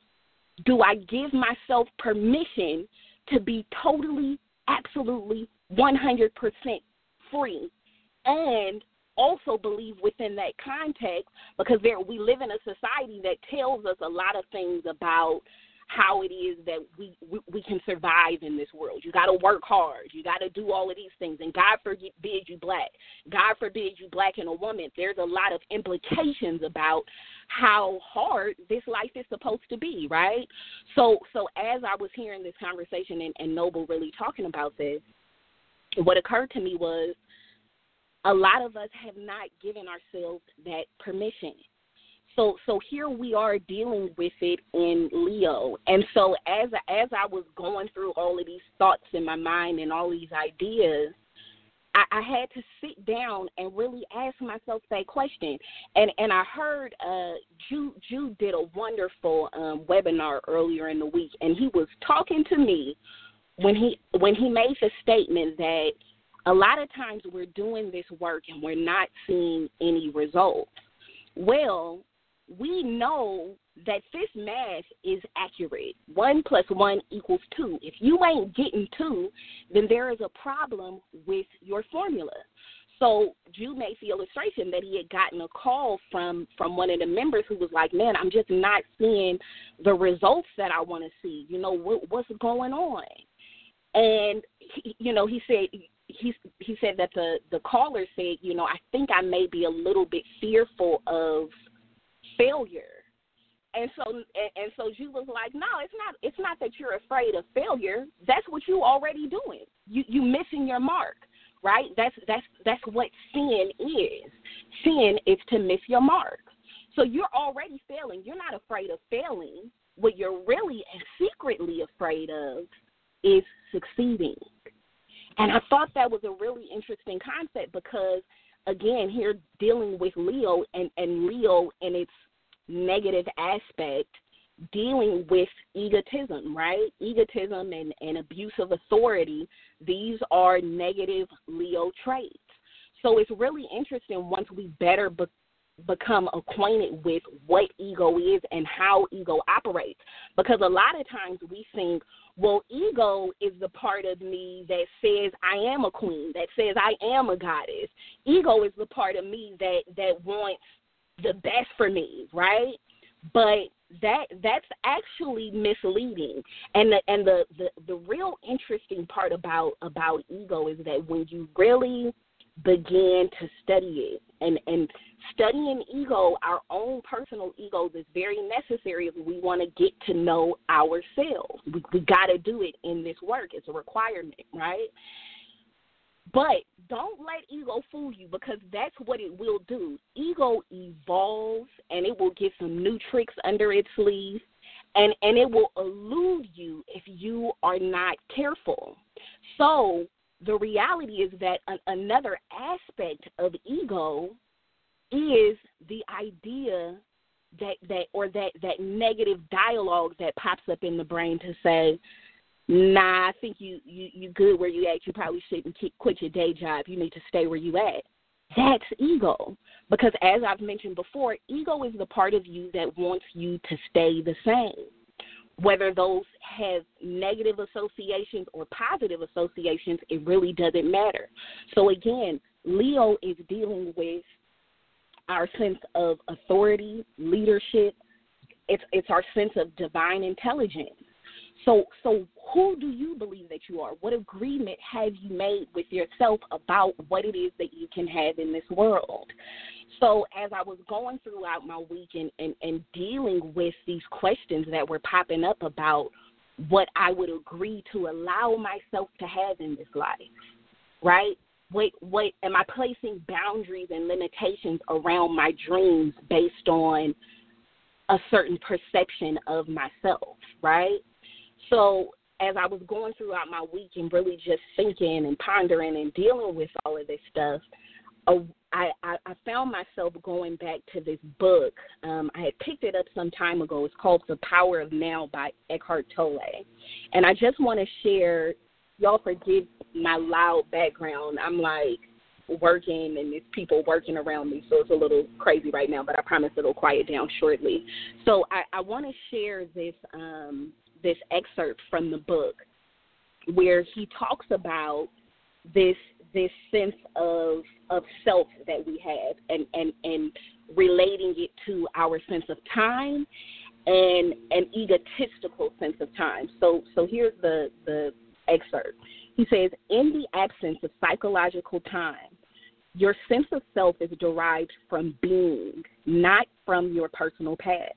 Do I give myself permission to be totally, absolutely, 100% free and also believe within that context? Because we live in a society that tells us a lot of things about how it is that we can survive in this world. You got to work hard. You got to do all of these things. And God forbid you black. God forbid you black and a woman. There's a lot of implications about how hard this life is supposed to be, right? So as I was hearing this conversation and Noble really talking about this, what occurred to me was a lot of us have not given ourselves that permission. So here we are dealing with it in Leo. And so as I was going through all of these thoughts in my mind and all these ideas, I had to sit down and really ask myself that question. And I heard Jude did a wonderful webinar earlier in the week, and he was talking to me when he made the statement that a lot of times we're doing this work and we're not seeing any results. Well, we know that this math is accurate. 1 + 1 = 2. If you ain't getting 2, then there is a problem with your formula. So Jude made the illustration that he had gotten a call from one of the members who was like, man, I'm just not seeing the results that I want to see. You know, what's going on? And, he said – He said that the caller said, I think I may be a little bit fearful of failure. And so Jude was like, no, it's not that you're afraid of failure. That's what you already doing. You missing your mark, right? That's what sin is. Sin is to miss your mark. So you're already failing. You're not afraid of failing. What you're really and secretly afraid of is succeeding. And I thought that was a really interesting concept because, again, here dealing with Leo and Leo and its negative aspect, dealing with egotism, right? Egotism and abuse of authority, these are negative Leo traits. So it's really interesting once we better become acquainted with what ego is and how ego operates, because a lot of times we think, well, ego is the part of me that says I am a queen, that says I am a goddess. Ego is the part of me that wants the best for me, right? But that's actually misleading. And the real interesting part about ego is that when you really begin to study it and studying ego, our own personal ego, is very necessary if we want to get to know ourselves. We got to do it in this work. It's a requirement, right? But don't let ego fool you, because that's what it will do. Ego evolves and it will get some new tricks under its sleeve, and it will elude you if you are not careful. So the reality is that another aspect of ego is the idea that negative dialogue that pops up in the brain to say, nah, I think you good where you at. You probably shouldn't quit your day job. You need to stay where you at. That's ego, because as I've mentioned before, ego is the part of you that wants you to stay the same, whether those have negative associations or positive associations. It really doesn't matter. So again, Leo is dealing with our sense of authority, leadership. It's our sense of divine intelligence. So who do you believe that you are? What agreement have you made with yourself about what it is that you can have in this world? So as I was going throughout my week and dealing with these questions that were popping up about what I would agree to allow myself to have in this life, right? What am I placing boundaries and limitations around my dreams based on a certain perception of myself, right? So as I was going throughout my week and really just thinking and pondering and dealing with all of this stuff, I found myself going back to this book. I had picked it up some time ago. It's called The Power of Now by Eckhart Tolle. And I just want to share, y'all forgive my loud background. I'm like working and there's people working around me, so it's a little crazy right now, but I promise it'll quiet down shortly. So I want to share this excerpt from the book where he talks about this sense of self that we have and relating it to our sense of time and an egotistical sense of time. So here's the excerpt. He says, in the absence of psychological time, your sense of self is derived from being, not from your personal past.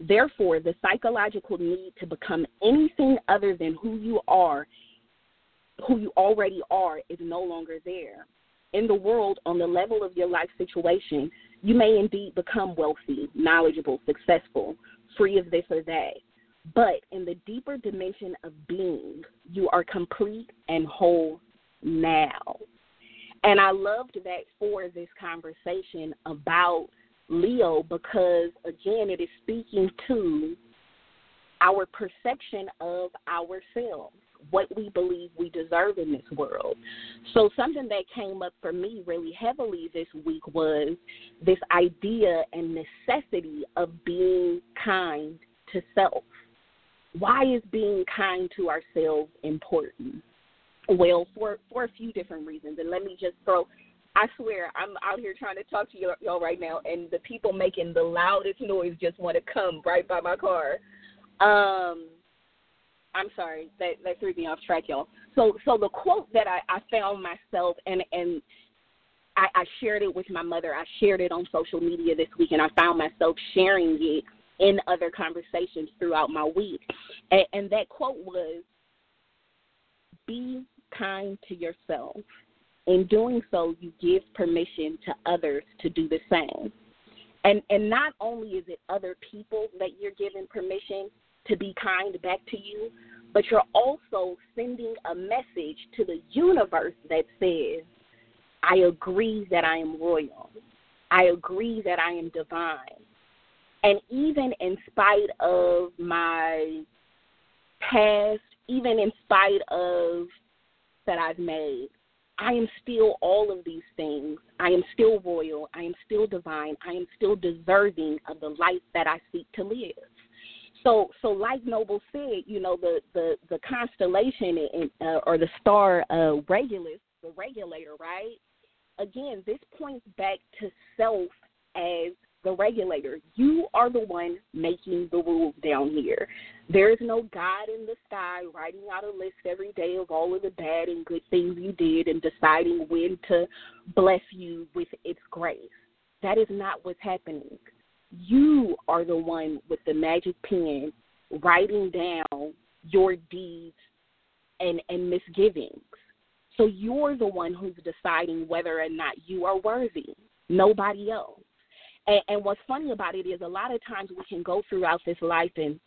Therefore, the psychological need to become anything other than who you already are, is no longer there. In the world, on the level of your life situation, you may indeed become wealthy, knowledgeable, successful, free of this or that. But in the deeper dimension of being, you are complete and whole now. And I loved that for this conversation about Leo, because, again, it is speaking to our perception of ourselves, what we believe we deserve in this world. So something that came up for me really heavily this week was this idea and necessity of being kind to self. Why is being kind to ourselves important? Well, for a few different reasons. And let me just throw, I swear, I'm out here trying to talk to y'all right now, and the people making the loudest noise just want to come right by my car. I'm sorry, that threw me off track, y'all. So the quote that I found myself, and I shared it with my mother. I shared it on social media this week, and I found myself sharing it in other conversations throughout my week. And that quote was, be kind to yourself. In doing so, you give permission to others to do the same. And not only is it other people that you're giving permission to be kind back to you, but you're also sending a message to the universe that says, I agree that I am royal. I agree that I am divine. And even in spite of my past, even in spite of that I've made, I am still all of these things. I am still royal. I am still divine. I am still deserving of the life that I seek to live. So like Noble said, you know, the constellation or the star Regulus, the regulator, right? Again, this points back to self as the regulator. You are the one making the rules down here. There is no God in the sky writing out a list every day of all of the bad and good things you did and deciding when to bless you with its grace. That is not what's happening. You are the one with the magic pen writing down your deeds and misgivings. So you're the one who's deciding whether or not you are worthy, nobody else. And what's funny about it is a lot of times we can go throughout this life, and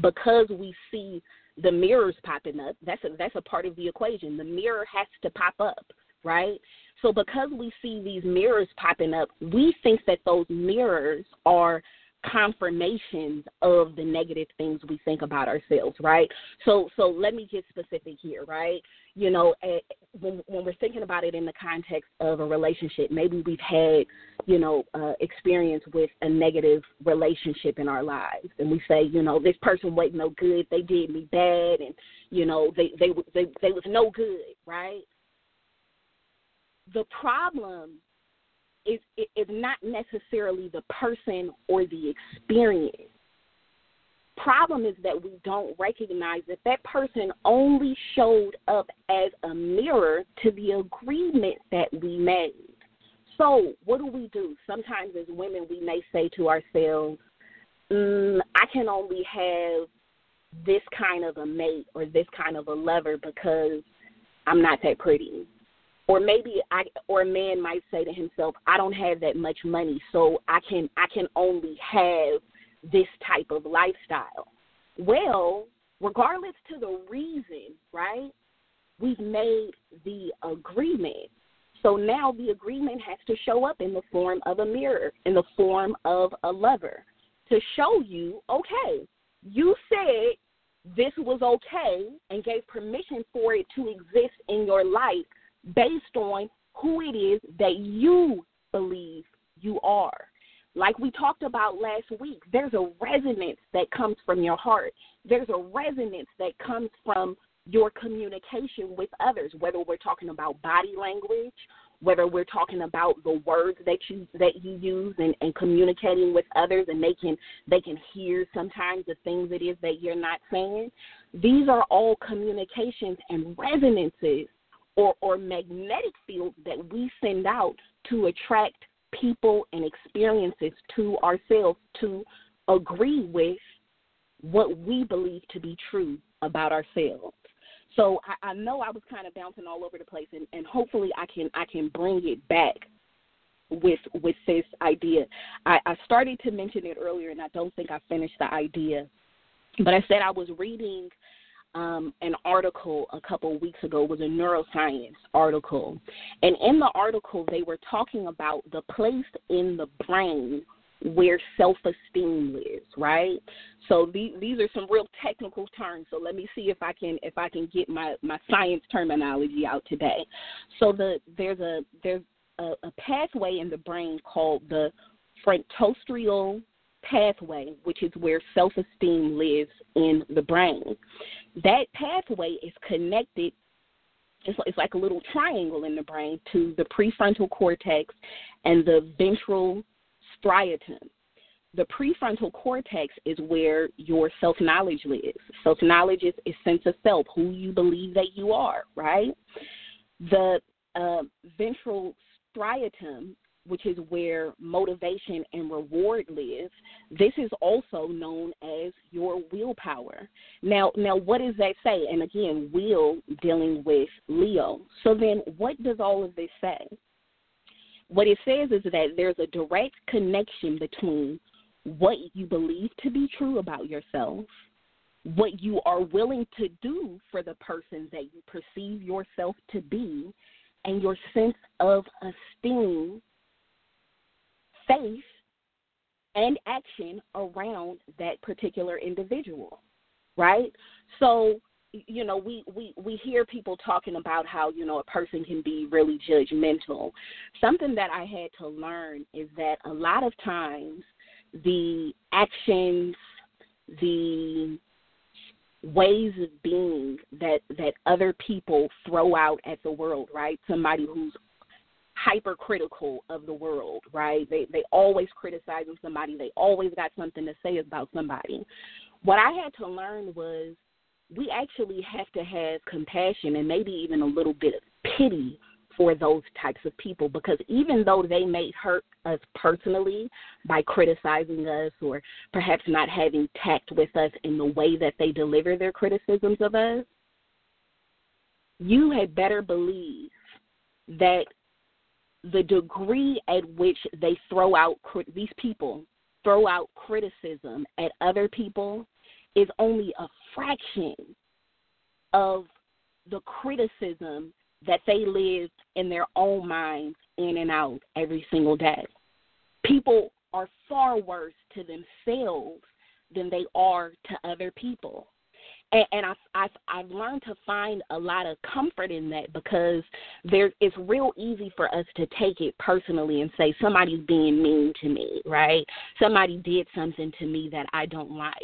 because we see the mirrors popping up, that's a part of the equation. The mirror has to pop up, right? So because we see these mirrors popping up, we think that those mirrors are confirmations of the negative things we think about ourselves, right? So let me get specific here, right? You know, when we're thinking about it in the context of a relationship, maybe we've had, you know, experience with a negative relationship in our lives, and we say, you know, this person wasn't no good, they did me bad, and, you know, they was no good, right? The problem is not necessarily the person or the experience. Problem is that we don't recognize that that person only showed up as a mirror to the agreement that we made. So what do we do? Sometimes as women we may say to ourselves, I can only have this kind of a mate or this kind of a lover because I'm not that pretty. Or maybe a man might say to himself, I don't have that much money, so I can only have this type of lifestyle. Well, regardless to the reason, right, we've made the agreement. So now the agreement has to show up in the form of a mirror, in the form of a lover, to show you, okay, you said this was okay and gave permission for it to exist in your life, based on who it is that you believe you are. Like we talked about last week, there's a resonance that comes from your heart. There's a resonance that comes from your communication with others, whether we're talking about body language, whether we're talking about the words that you use and communicating with others, and they can hear sometimes the things it is that you're not saying. These are all communications and resonances or magnetic fields that we send out to attract people and experiences to ourselves to agree with what we believe to be true about ourselves. So I know I was kind of bouncing all over the place, and hopefully I can bring it back with this idea. I started to mention it earlier, and I don't think I finished the idea, but I said I was reading an article a couple of weeks ago. It was a neuroscience article. And in the article, they were talking about the place in the brain where self-esteem lives, right? So these are some real technical terms. So let me see if I can get my science terminology out today. So there's a pathway in the brain called the frontostriol pathway, which is where self-esteem lives in the brain. That pathway is connected, it's like a little triangle in the brain, to the prefrontal cortex and the ventral striatum. The prefrontal cortex is where your self-knowledge lives. Self-knowledge is a sense of self, who you believe that you are, right? The ventral striatum, which is where motivation and reward live, this is also known as your willpower. Now, what does that say? And again, will dealing with Leo. So then what does all of this say? What it says is that there's a direct connection between what you believe to be true about yourself, what you are willing to do for the person that you perceive yourself to be, and your sense of esteem, faith, and action around that particular individual, right? So, you know, we hear people talking about how, you know, a person can be really judgmental. Something that I had to learn is that a lot of times the actions, the ways of being that other people throw out at the world, right? Somebody who's hypercritical of the world, right? They always criticizing somebody. They always got something to say about somebody. What I had to learn was we actually have to have compassion and maybe even a little bit of pity for those types of people, because even though they may hurt us personally by criticizing us or perhaps not having tact with us in the way that they deliver their criticisms of us, you had better believe that the degree at which they throw out criticism at other people is only a fraction of the criticism that they live in their own minds in and out every single day. People are far worse to themselves than they are to other people. And I've learned to find a lot of comfort in that, because it's real easy for us to take it personally and say somebody's being mean to me, right? Somebody did something to me that I don't like.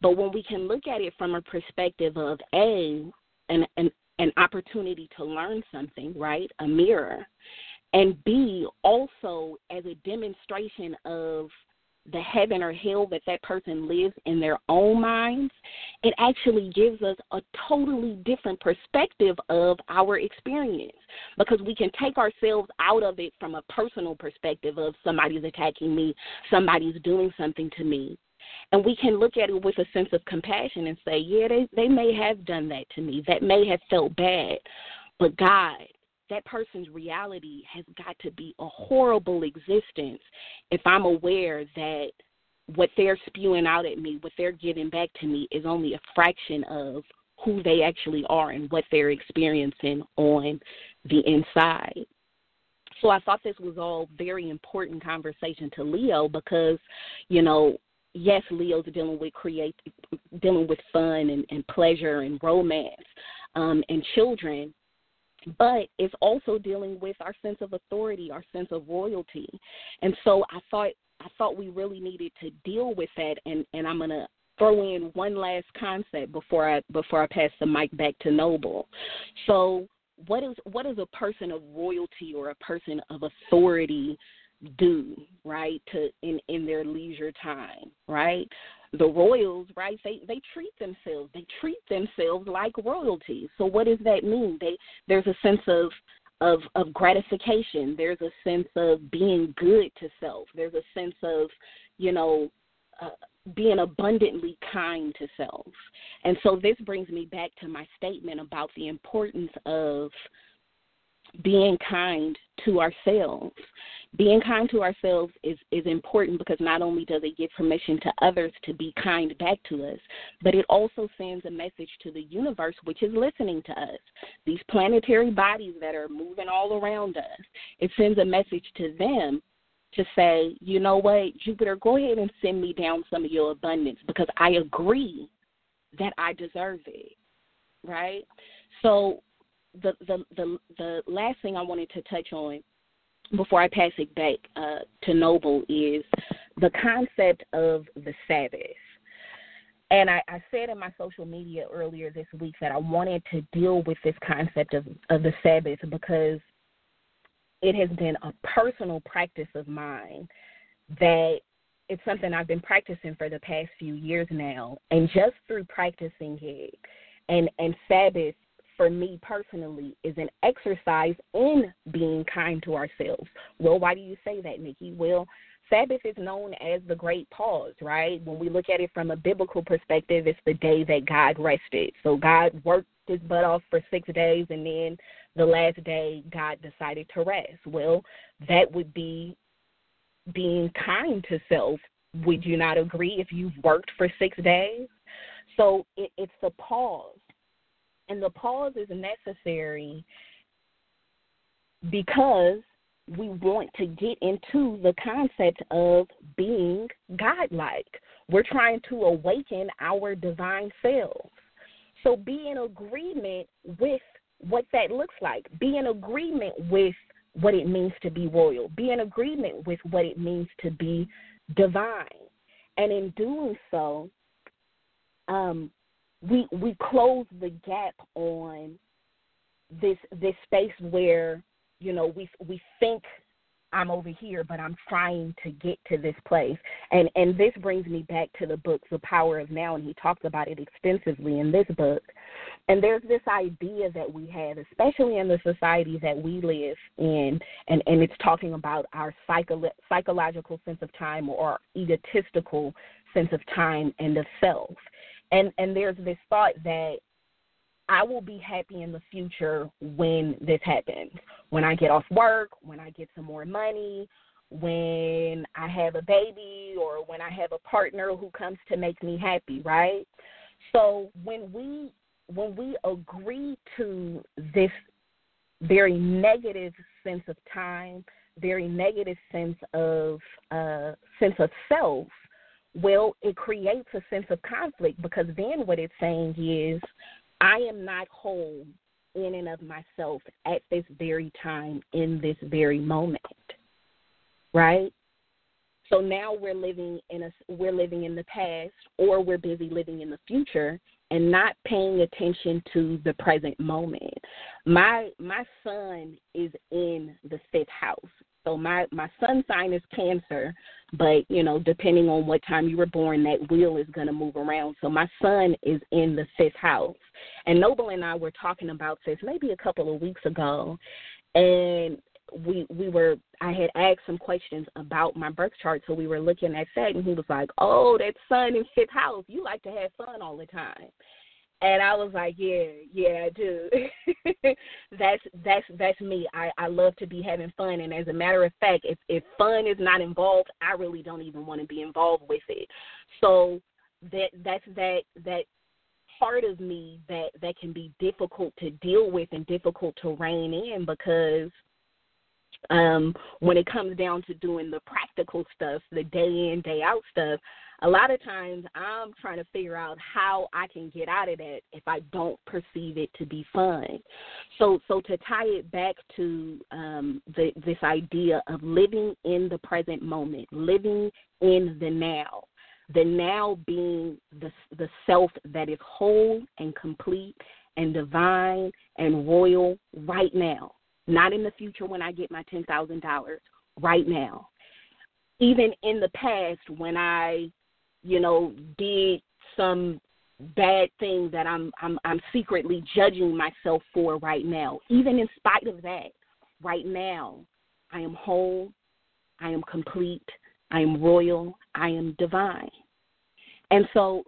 But when we can look at it from a perspective of, A, an opportunity to learn something, right, a mirror, and B, also as a demonstration of the heaven or hell that person lives in their own minds, it actually gives us a totally different perspective of our experience, because we can take ourselves out of it from a personal perspective of somebody's attacking me, somebody's doing something to me. And we can look at it with a sense of compassion and say, yeah, they may have done that to me. That may have felt bad. But God, that person's reality has got to be a horrible existence if I'm aware that what they're spewing out at me, what they're giving back to me, is only a fraction of who they actually are and what they're experiencing on the inside. So I thought this was all very important conversation to Leo, because, you know, yes, Leo's dealing with fun and pleasure and romance and children, but it's also dealing with our sense of authority, our sense of royalty. And so I thought we really needed to deal with that. And I'm gonna throw in one last concept before I pass the mic back to Noble. So what is a person of royalty or a person of authority do, right, to in their leisure time, right? The royals, right, they treat themselves. They treat themselves like royalty. So what does that mean? There's a sense of gratification. There's a sense of being good to self. There's a sense of, you know, being abundantly kind to self. And so this brings me back to my statement about the importance of being kind to ourselves. Being kind to ourselves is important because not only does it give permission to others to be kind back to us, but it also sends a message to the universe, which is listening to us. These planetary bodies that are moving all around us, it sends a message to them to say, you know what, Jupiter, go ahead and send me down some of your abundance because I agree that I deserve it, right? So the last thing I wanted to touch on before I pass it back to Noble is the concept of the Sabbath. And I said in my social media earlier this week that I wanted to deal with this concept of the Sabbath because it has been a personal practice of mine that it's something I've been practicing for the past few years now. And just through practicing it and Sabbath, for me personally, is an exercise in being kind to ourselves. Well, why do you say that, Nikki? Well, Sabbath is known as the great pause, right? When we look at it from a biblical perspective, it's the day that God rested. So God worked his butt off for 6 days, and then the last day God decided to rest. Well, that would be being kind to self. Would you not agree if you've worked for 6 days? So it's the pause. And the pause is necessary because we want to get into the concept of being godlike. We're trying to awaken our divine selves. So be in agreement with what that looks like. Be in agreement with what it means to be royal. Be in agreement with what it means to be divine. And in doing so, we close the gap on this space where, you know, we think I'm over here, but I'm trying to get to this place. And this brings me back to the book, The Power of Now, and he talks about it extensively in this book. And there's this idea that we have, especially in the society that we live in, and it's talking about our psychological sense of time or our egotistical sense of time and of self. And there's this thought that I will be happy in the future when this happens, when I get off work, when I get some more money, when I have a baby, or when I have a partner who comes to make me happy, right? So when we agree to this very negative sense of time, very negative sense of self, well, it creates a sense of conflict because then what it's saying is I am not whole in and of myself at this very time, in this very moment, right? So now we're living in the past, or we're busy living in the future and not paying attention to the present moment. My son is in the 5th house. So my sun sign is Cancer, but, you know, depending on what time you were born, that wheel is going to move around. So my sun is in the 5th house. And Noble and I were talking about this maybe a couple of weeks ago, and I had asked some questions about my birth chart, so we were looking at that, and he was like, oh, that sun in 5th house, you like to have fun all the time. And I was like, yeah, I do. That's me. I love to be having fun. And as a matter of fact, if fun is not involved, I really don't even want to be involved with it. So that's that part of me that can be difficult to deal with and difficult to rein in because when it comes down to doing the practical stuff, the day in, day out stuff, a lot of times I'm trying to figure out how I can get out of that if I don't perceive it to be fun. So to tie it back to this idea of living in the present moment, living in the now being the self that is whole and complete and divine and royal right now, not in the future when I get my $10,000 right now, even in the past when I did some bad thing that I'm secretly judging myself for right now. Even in spite of that, right now, I am whole, I am complete, I am royal, I am divine. And so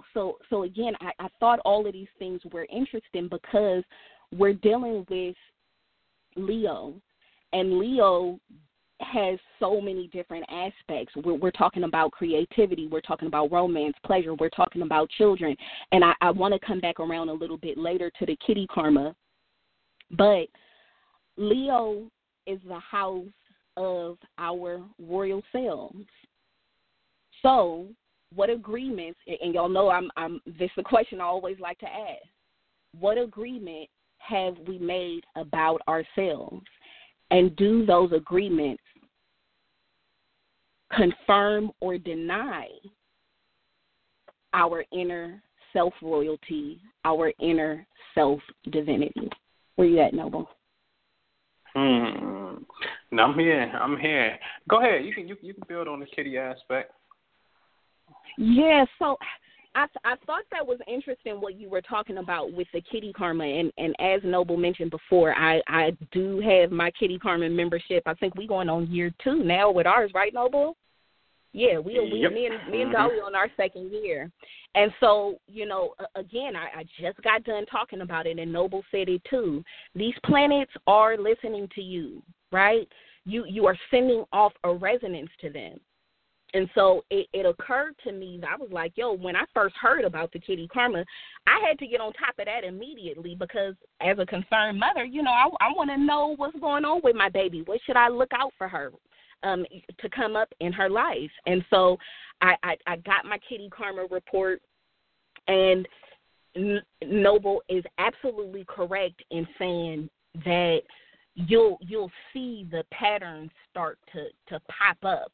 again, I thought all of these things were interesting because we're dealing with Leo, and Leo has so many different aspects. We're talking about creativity. We're talking about romance, pleasure. We're talking about children. And I want to come back around a little bit later to the kitty karma. But Leo is the house of our royal selves. So what agreements, and y'all know this is a question I always like to ask, what agreement have we made about ourselves? And do those agreements confirm or deny our inner self-royalty, our inner self-divinity? Where you at, Noble? No, I'm here. Go ahead. You can build on the kitty aspect. Yeah, so I thought that was interesting what you were talking about with the kitty karma. And as Noble mentioned before, I do have my kitty karma membership. I think we're going on year 2 now with ours, right, Noble? Yeah, we me and Dolly on our second year. And so, again, I just got done talking about it, and Noble said it too. These planets are listening to you, right? You are sending off a resonance to them. And so it occurred to me that I was like, yo, when I first heard about the kitty karma, I had to get on top of that immediately because as a concerned mother, I want to know what's going on with my baby. What should I look out for her to come up in her life? And so I got my kitty karma report, and Noble is absolutely correct in saying that you'll see the patterns start to pop up.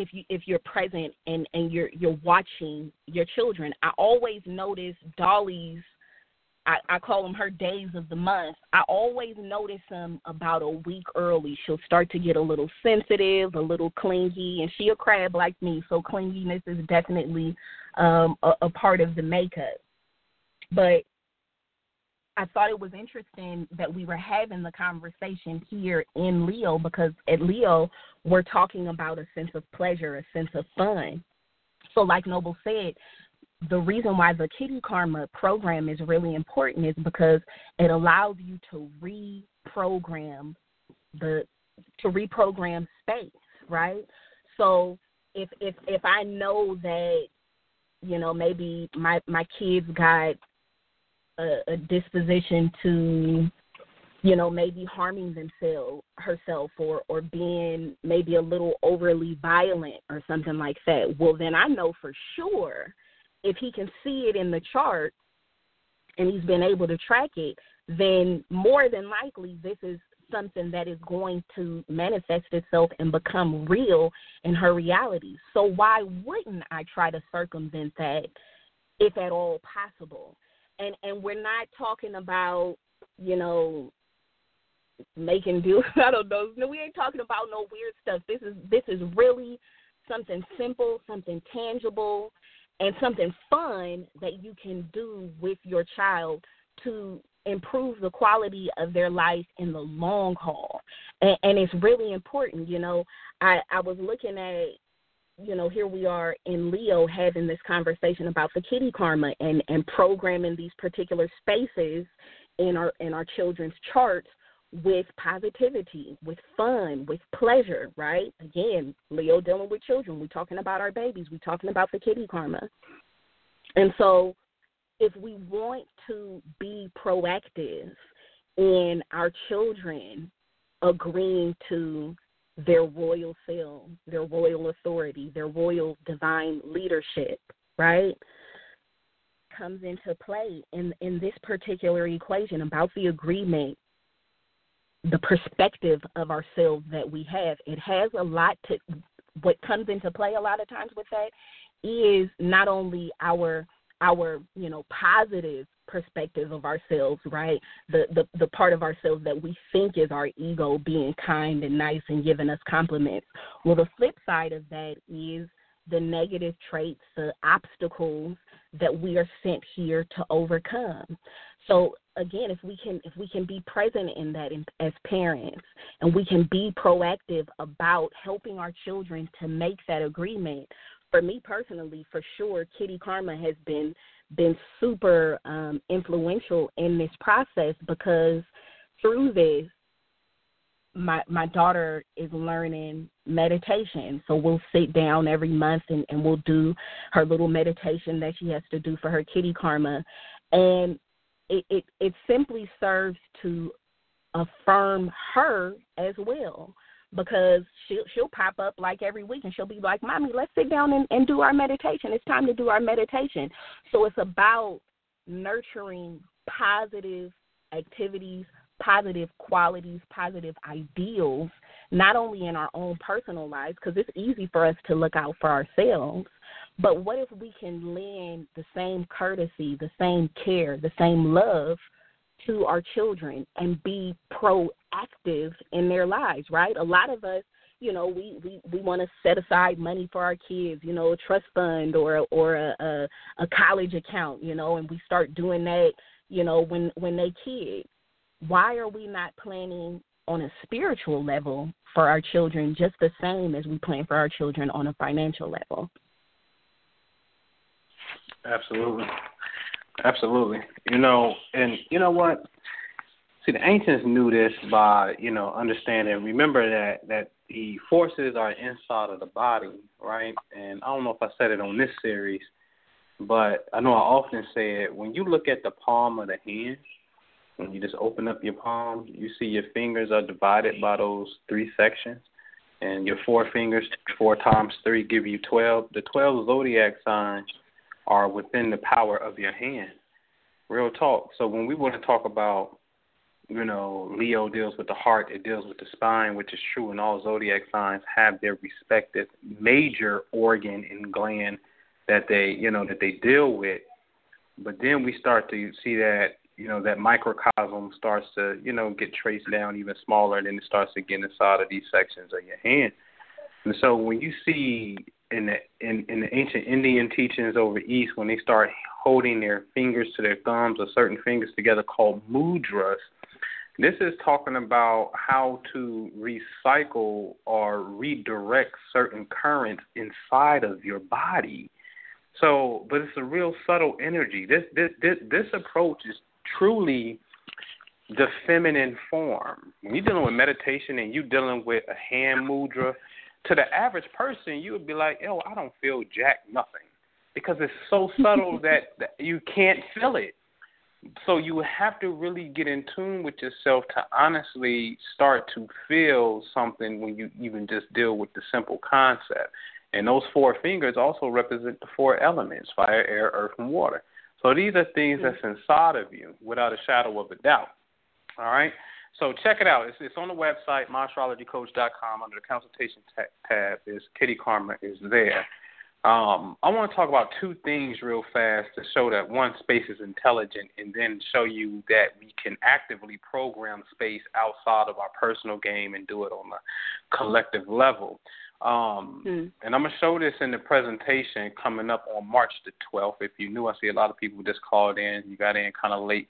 If you're present and you're watching your children. I always notice Dolly's, I call them her days of the month. I always notice them about a week early. She'll start to get a little sensitive, a little clingy, and she a crab like me, so clinginess is definitely a part of the makeup. But I thought it was interesting that we were having the conversation here in Leo, because at Leo, we're talking about a sense of pleasure, a sense of fun. So like Noble said, the reason why the Kitty Karma program is really important is because it allows you to reprogram space, right? So if I know that, maybe my kids got a disposition to, maybe harming herself or being maybe a little overly violent or something like that, well, then I know for sure if he can see it in the chart and he's been able to track it, then more than likely this is something that is going to manifest itself and become real in her reality. So why wouldn't I try to circumvent that if at all possible? And we're not talking about, making deals. I don't know. No, we ain't talking about no weird stuff. This is really something simple, something tangible, and something fun that you can do with your child to improve the quality of their life in the long haul. And it's really important. I was looking at, here we are in Leo having this conversation about the kitty karma and programming these particular spaces in our children's charts with positivity, with fun, with pleasure, right? Again, Leo dealing with children. We're talking about our babies. We're talking about the kitty karma. And so if we want to be proactive in our children agreeing to their royal self, their royal authority, their royal divine leadership, right, comes into play in this particular equation about the agreement, the perspective of ourselves that we have. It has a lot to, what comes into play a lot of times with that is not only our positive perspective of ourselves, right? The part of ourselves that we think is our ego being kind and nice and giving us compliments. Well, the flip side of that is the negative traits, the obstacles that we are sent here to overcome. So again, if we can be present in that as parents, and we can be proactive about helping our children to make that agreement. For me personally, for sure, Kitty Karma has been super influential in this process, because through this, my daughter is learning meditation. So we'll sit down every month and we'll do her little meditation that she has to do for her Kitty Karma. And it simply serves to affirm her as well, because she'll pop up like every week and she'll be like, Mommy, let's sit down and do our meditation. It's time to do our meditation. So it's about nurturing positive activities, positive qualities, positive ideals, not only in our own personal lives, because it's easy for us to look out for ourselves, but what if we can lend the same courtesy, the same care, the same love to our children and be proactive in their lives, right? A lot of us, you know, we want to set aside money for our kids, you know, a trust fund or a college account, you know, and we start doing that, you know, when they're kids. Why are we not planning on a spiritual level for our children just the same as we plan for our children on a financial level? Absolutely. You know, and you know what? See, the ancients knew this by, you know, understanding. Remember that the forces are inside of the body, right? And I don't know if I said it on this series, but I know I often say it. When you look at the palm of the hand, when you just open up your palm, you see your fingers are divided by those three sections. And your four fingers, 4 times 3, give you 12. The 12 zodiac signs are within the power of your hand. Real talk. So when we want to talk about, you know, Leo deals with the heart, it deals with the spine, which is true, and all zodiac signs have their respective major organ and gland that they deal with. But then we start to see that, you know, that microcosm starts to, you know, get traced down even smaller, and then it starts to get inside of these sections of your hand. And so when you see in the ancient Indian teachings over East, when they start holding their fingers to their thumbs or certain fingers together called mudras, this is talking about how to recycle or redirect certain currents inside of your body. So, but it's a real subtle energy. This approach is truly the feminine form. When you're dealing with meditation and you're dealing with a hand mudra, to the average person, you would be like, "Oh, I don't feel jack nothing," because it's so subtle that you can't feel it. So you have to really get in tune with yourself to honestly start to feel something when you even just deal with the simple concept. And those four fingers also represent the four elements: fire, air, earth, and water. So these are things that's inside of you without a shadow of a doubt. All right? So check it out. It's on the website, myastrologycoach.com, under the consultation tab. Is Kitty Karma is there. I want to talk about two things real fast to show that, one, space is intelligent, and then show you that we can actively program space outside of our personal game and do it on a collective level. And I'm going to show this in the presentation coming up on March the 12th. If you're new, I see a lot of people just called in. You got in kind of late.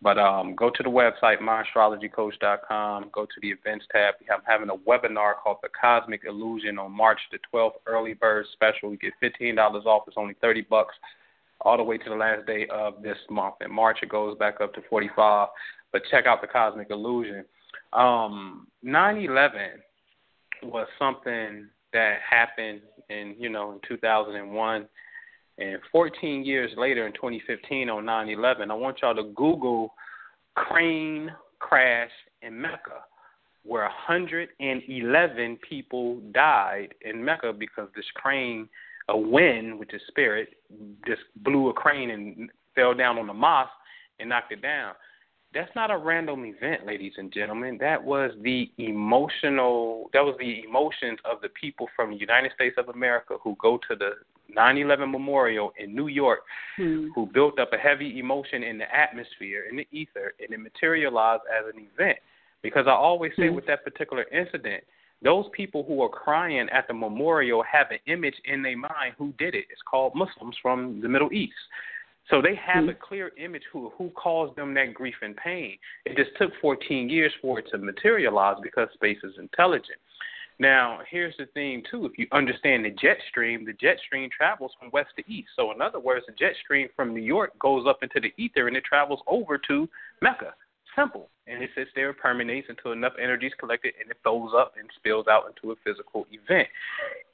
But go to the website, myastrologycoach.com. Go to the events tab. I'm having a webinar called The Cosmic Illusion on March the 12th, early bird special. You get $15 off. It's only $30 all the way to the last day of this month. In March, it goes back up to $45. But check out The Cosmic Illusion. 9/11 was something that happened in 2001, and 14 years later in 2015 on 9/11, I want y'all to Google crane crash in Mecca, where 111 people died in Mecca because this crane, a wind, which is spirit, just blew a crane and fell down on the mosque and knocked it down. That's not a random event, ladies and gentlemen. That was the emotions of the people from the United States of America who go to the 9/11 Memorial in New York, who built up a heavy emotion in the atmosphere, in the ether, and it materialized as an event. Because I always say with that particular incident, those people who are crying at the memorial have an image in their mind who did it. It's called Muslims from the Middle East. So they have a clear image who caused them that grief and pain. It just took 14 years for it to materialize because space is intelligent. Now, here's the thing, too. If you understand the jet stream travels from west to east. So, in other words, the jet stream from New York goes up into the ether, and it travels over to Mecca. temple, and it sits there and permeates until enough energy is collected, and it fills up and spills out into a physical event.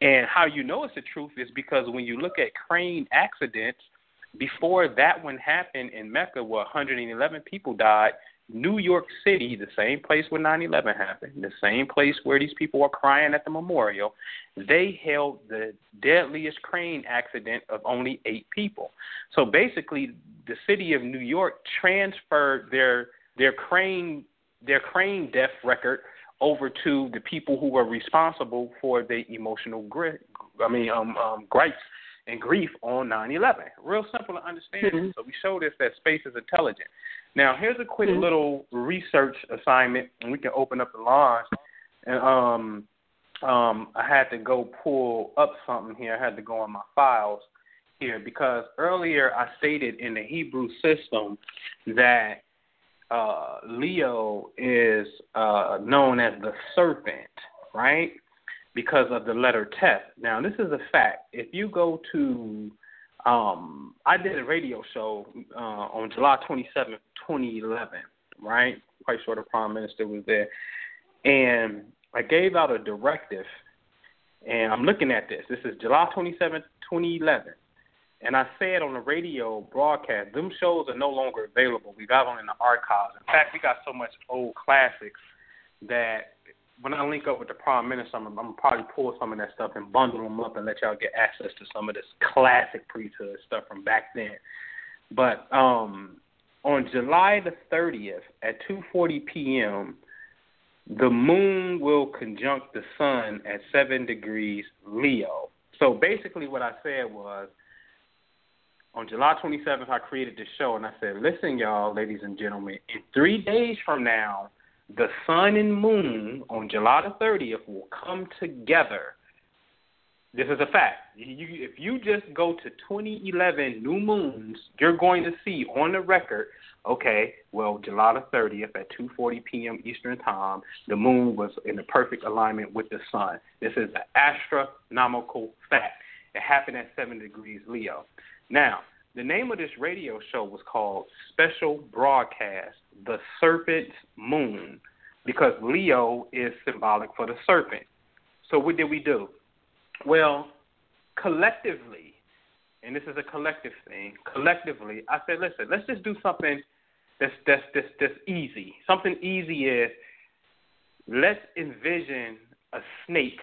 And how you know it's the truth is because when you look at crane accidents, before that one happened in Mecca where 111 people died, New York City, the same place where 9/11 happened, the same place where these people are crying at the memorial, they held the deadliest crane accident of only 8 people. So basically, the city of New York transferred their crane death record over to the people who were responsible for the emotional gripes and grief on 9/11. Real simple to understand. Mm-hmm. So we showed us that space is intelligent. Now, here's a quick little research assignment, and we can open up the lines. And I had to go pull up something here. I had to go on my files here because earlier I stated in the Hebrew system that Leo is known as the serpent, right? Because of the letter Teth. Now, this is a fact. If you go to, I did a radio show on July 27, 2011, right? Quite sure the Prime Minister was there. And I gave out a directive, and I'm looking at this. This is July 27, 2011. And I said on the radio broadcast, them shows are no longer available. We got them in the archives. In fact, we got so much old classics that when I link up with the Prime Minister, I'm going to probably pull some of that stuff and bundle them up and let y'all get access to some of this classic priesthood stuff from back then. But on July the 30th at 2:40 p.m., the moon will conjunct the sun at 7 degrees Leo. So basically what I said was, on July 27th, I created this show, and I said, listen, y'all, ladies and gentlemen, in 3 days from now, the sun and moon on July the 30th will come together. This is a fact. If you just go to 2011 new moons, you're going to see on the record, okay, well, July the 30th at 2:40 p.m. Eastern time, the moon was in the perfect alignment with the sun. This is an astronomical fact. It happened at 7 degrees Leo. Now, the name of this radio show was called Special Broadcast, The Serpent's Moon, because Leo is symbolic for the serpent. So what did we do? Well, collectively, and this is a collective thing, collectively, I said, listen, let's just do something that's easy. Something easy is let's envision a snake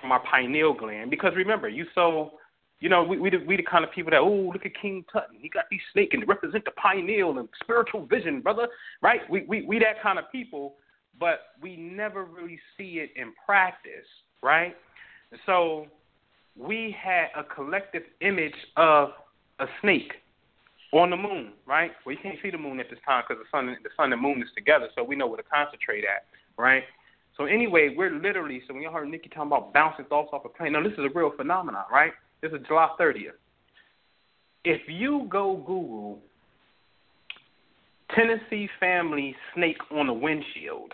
from our pineal gland, because remember, you know, we the kind of people that, oh, look at King Tut. He got these snakes and represent the pineal and spiritual vision, brother, right? We that kind of people, but we never really see it in practice, right? So we had a collective image of a snake on the moon, right? Well, you can't see the moon at this time because the sun and moon is together, so we know where to concentrate at, right? So anyway, we're literally, so when you heard Nikki talking about bouncing thoughts off a plane, no, this is a real phenomenon, right? This is July 30th. If you go Google Tennessee family snake on the windshield,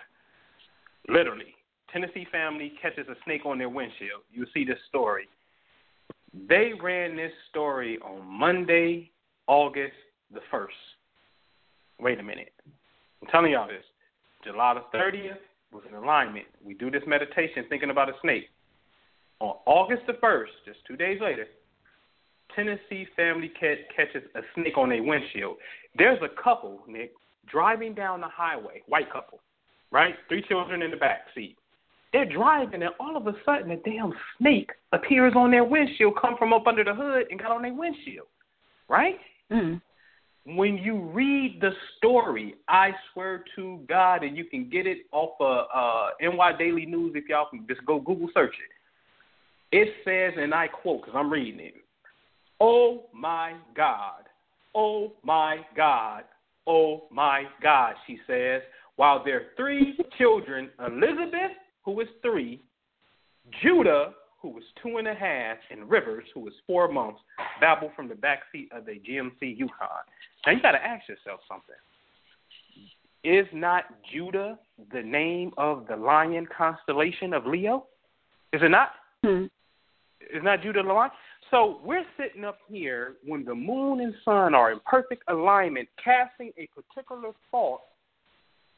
literally, Tennessee family catches a snake on their windshield, you'll see this story. They ran this story on Monday, August the 1st. Wait a minute. I'm telling y'all this. July the 30th was in alignment. We do this meditation thinking about a snake. On August the 1st, just 2 days later, Tennessee family catches a snake on their windshield. There's a couple, Nick, driving down the highway, white couple, right? 3 children in the back seat. They're driving, and all of a sudden, a damn snake appears on their windshield, come from up under the hood, and got on their windshield, right? Mm-hmm. When you read the story, I swear to God, and you can get it off of NY Daily News if y'all can just go Google search it. It says, and I quote, because I'm reading it, "Oh, my God, oh, my God, oh, my God," she says, while their 3 children, Elizabeth, who is 3, Judah, who was 2.5, and Rivers, who was 4 months, babble from the backseat of the GMC Yukon. Now, you got to ask yourself something. Is not Judah the name of the lion constellation of Leo? Is it not? Mm-hmm. It's not Judah the Lion. So we're sitting up here when the moon and sun are in perfect alignment, casting a particular thought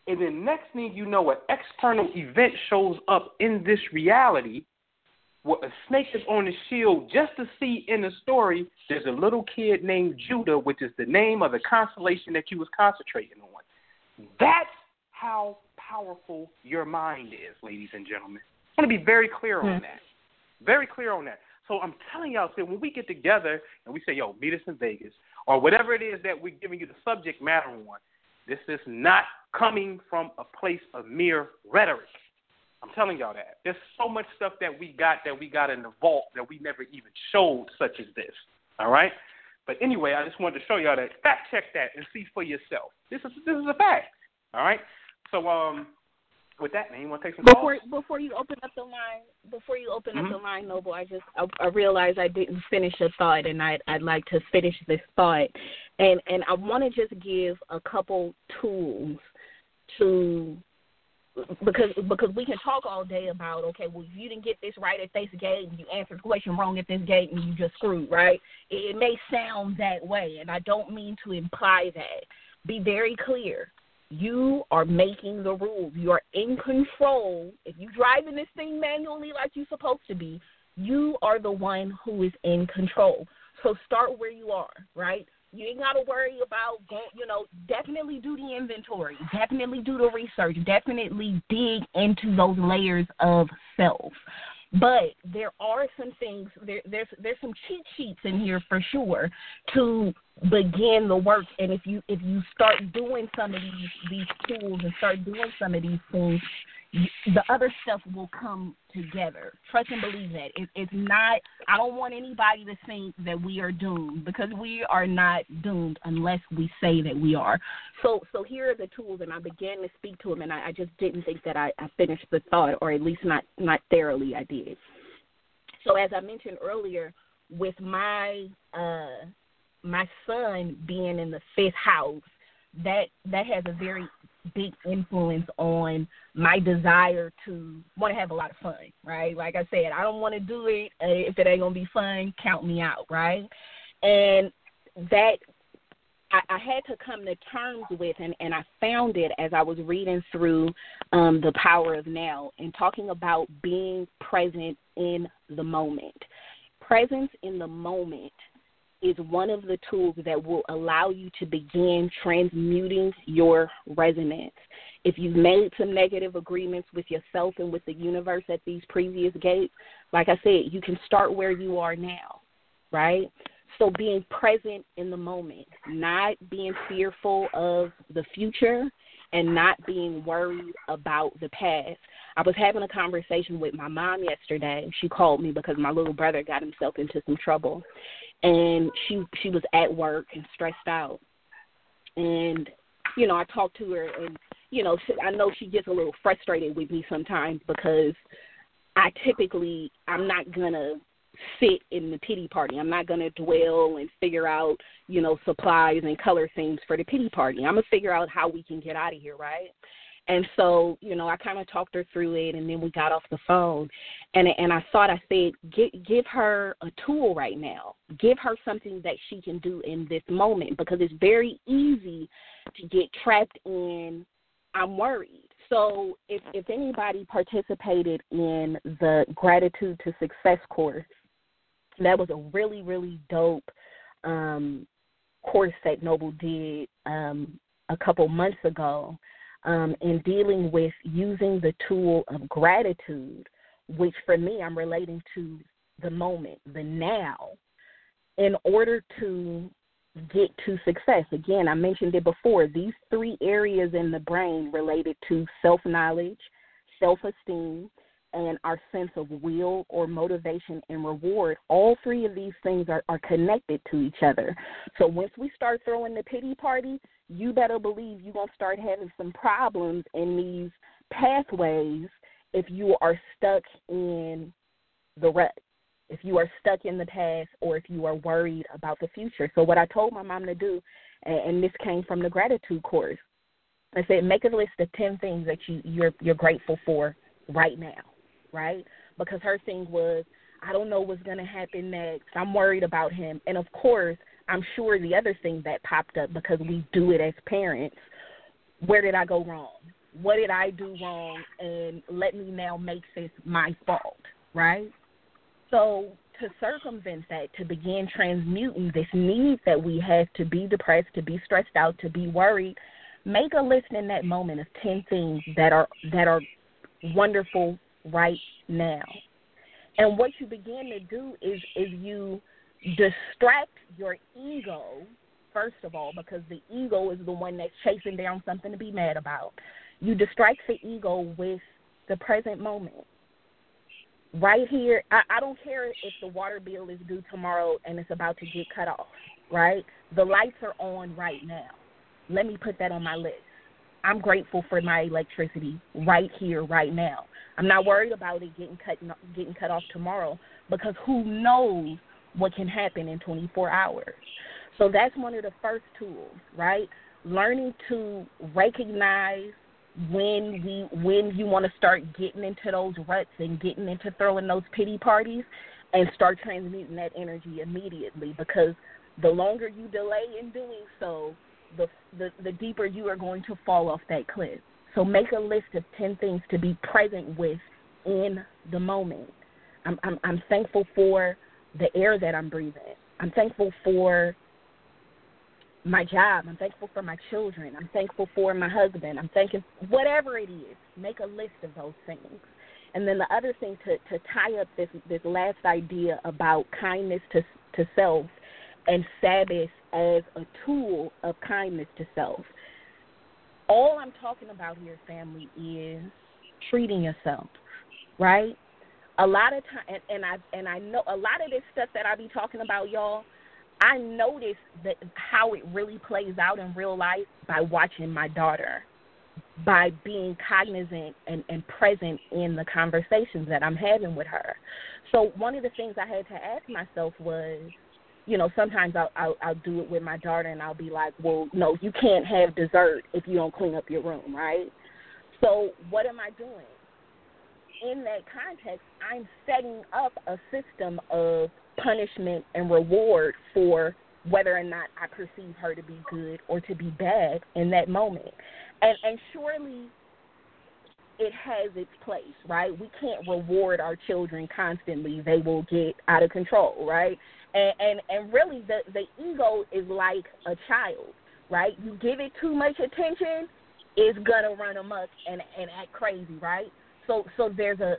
And then next thing you know, an external event shows up in this reality where a snake is on the shield just to see in the story there's a little kid named Judah, which is the name of the constellation that you was concentrating on. That's how powerful your mind is, ladies and gentlemen. I want to be very clear on that. Very clear on that. So I'm telling y'all, so when we get together and we say, yo, meet us in Vegas, or whatever it is that we're giving you the subject matter on, this is not coming from a place of mere rhetoric. I'm telling y'all that. There's so much stuff that we got in the vault that we never even showed, such as this. All right? But anyway, I just wanted to show y'all that. Fact check that and see for yourself. This is a fact. All right? So with that, man, you want to take some calls? Before you open up the line, Noble, I realized I didn't finish a thought, and I'd like to finish this thought. And I want to just give a couple tools to because we can talk all day about, okay, well, if you didn't get this right at this gate and you answered the question wrong at this gate and you just screwed, right? It may sound that way, and I don't mean to imply that. Be very clear. You are making the rules. You are in control. If you're driving this thing manually like you're supposed to be, you are the one who is in control. So start where you are, right? You ain't got to worry about, definitely do the inventory. Definitely do the research. Definitely dig into those layers of self. But there are some things, there's some cheat sheets in here for sure to begin the work. And if you start doing some of these tools and start doing some of these things, the other stuff will come together. Trust and believe that. It's not, I don't want anybody to think that we are doomed, because we are not doomed unless we say that we are. So here are the tools, and I began to speak to them, and I just didn't think that I finished the thought, or at least not thoroughly I did. So as I mentioned earlier, with my son being in the fifth house, that has a very big influence on my desire to want to have a lot of fun, right? Like I said, I don't want to do it. If it ain't going to be fun, count me out, right? And that I had to come to terms with, and I found it as I was reading through The Power of Now and talking about being present in the moment. Presence in the moment is one of the tools that will allow you to begin transmuting your resonance. If you've made some negative agreements with yourself and with the universe at these previous gates, like I said, you can start where you are now, right? So being present in the moment, not being fearful of the future and not being worried about the past. I was having a conversation with my mom yesterday. She called me because my little brother got himself into some trouble. And she was at work and stressed out. And, I talked to her, and, I know she gets a little frustrated with me sometimes because I'm not going to sit in the pity party. I'm not going to dwell and figure out, supplies and color things for the pity party. I'm going to figure out how we can get out of here, right? And so, I kind of talked her through it, and then we got off the phone, and I said, give her a tool right now. Give her something that she can do in this moment, because it's very easy to get trapped in, I'm worried. So if anybody participated in the Gratitude to Success course, that was a really, really dope course that Noble did a couple months ago. In dealing with using the tool of gratitude, which for me, I'm relating to the moment, the now, in order to get to success. Again, I mentioned it before, these three areas in the brain related to self-knowledge, self-esteem, and our sense of will or motivation and reward, all three of these things are connected to each other. So once we start throwing the pity party, you better believe you're going to start having some problems in these pathways if you are stuck in the rut, if you are stuck in the past, or if you are worried about the future. So what I told my mom to do, and this came from the gratitude course, I said, make a list of 10 things that you're grateful for right now. Right? Because her thing was, I don't know what's going to happen next. I'm worried about him. And, of course, I'm sure the other thing that popped up, because we do it as parents, where did I go wrong? What did I do wrong? And let me now make this my fault, right? So to circumvent that, to begin transmuting this need that we have to be depressed, to be stressed out, to be worried, make a list in that moment of 10 things that are wonderful right now. And what you begin to do is you distract your ego, first of all, because the ego is the one that's chasing down something to be mad about. You distract the ego with the present moment. Right here, I don't care if the water bill is due tomorrow and it's about to get cut off, right? The lights are on right now. Let me put that on my list. I'm grateful for my electricity right here, right now. I'm not worried about it getting cut off tomorrow, because who knows what can happen in 24 hours. So that's one of the first tools, right? Learning to recognize when you want to start getting into those ruts and getting into throwing those pity parties, and start transmuting that energy immediately, because the longer you delay in doing so, the deeper you are going to fall off that cliff. So make a list of 10 things to be present with in the moment. I'm thankful for the air that I'm breathing. I'm thankful for my job. I'm thankful for my children. I'm thankful for my husband. I'm thanking whatever it is. Make a list of those things. And then the other thing to tie up this last idea about kindness to self and Sabbath as a tool of kindness to self. All I'm talking about here, family, is treating yourself, right? A lot of time, and I know a lot of this stuff that I be talking about, y'all, I noticed that how it really plays out in real life by watching my daughter, by being cognizant and present in the conversations that I'm having with her. So one of the things I had to ask myself was, you know, sometimes I'll do it with my daughter and I'll be like, well, no, you can't have dessert if you don't clean up your room, right? So what am I doing? In that context, I'm setting up a system of punishment and reward for whether or not I perceive her to be good or to be bad in that moment. And surely it has its place, right? We can't reward our children constantly. They will get out of control, right? And really the ego is like a child, right? You give it too much attention, it's gonna run amok and act crazy, right? So there's a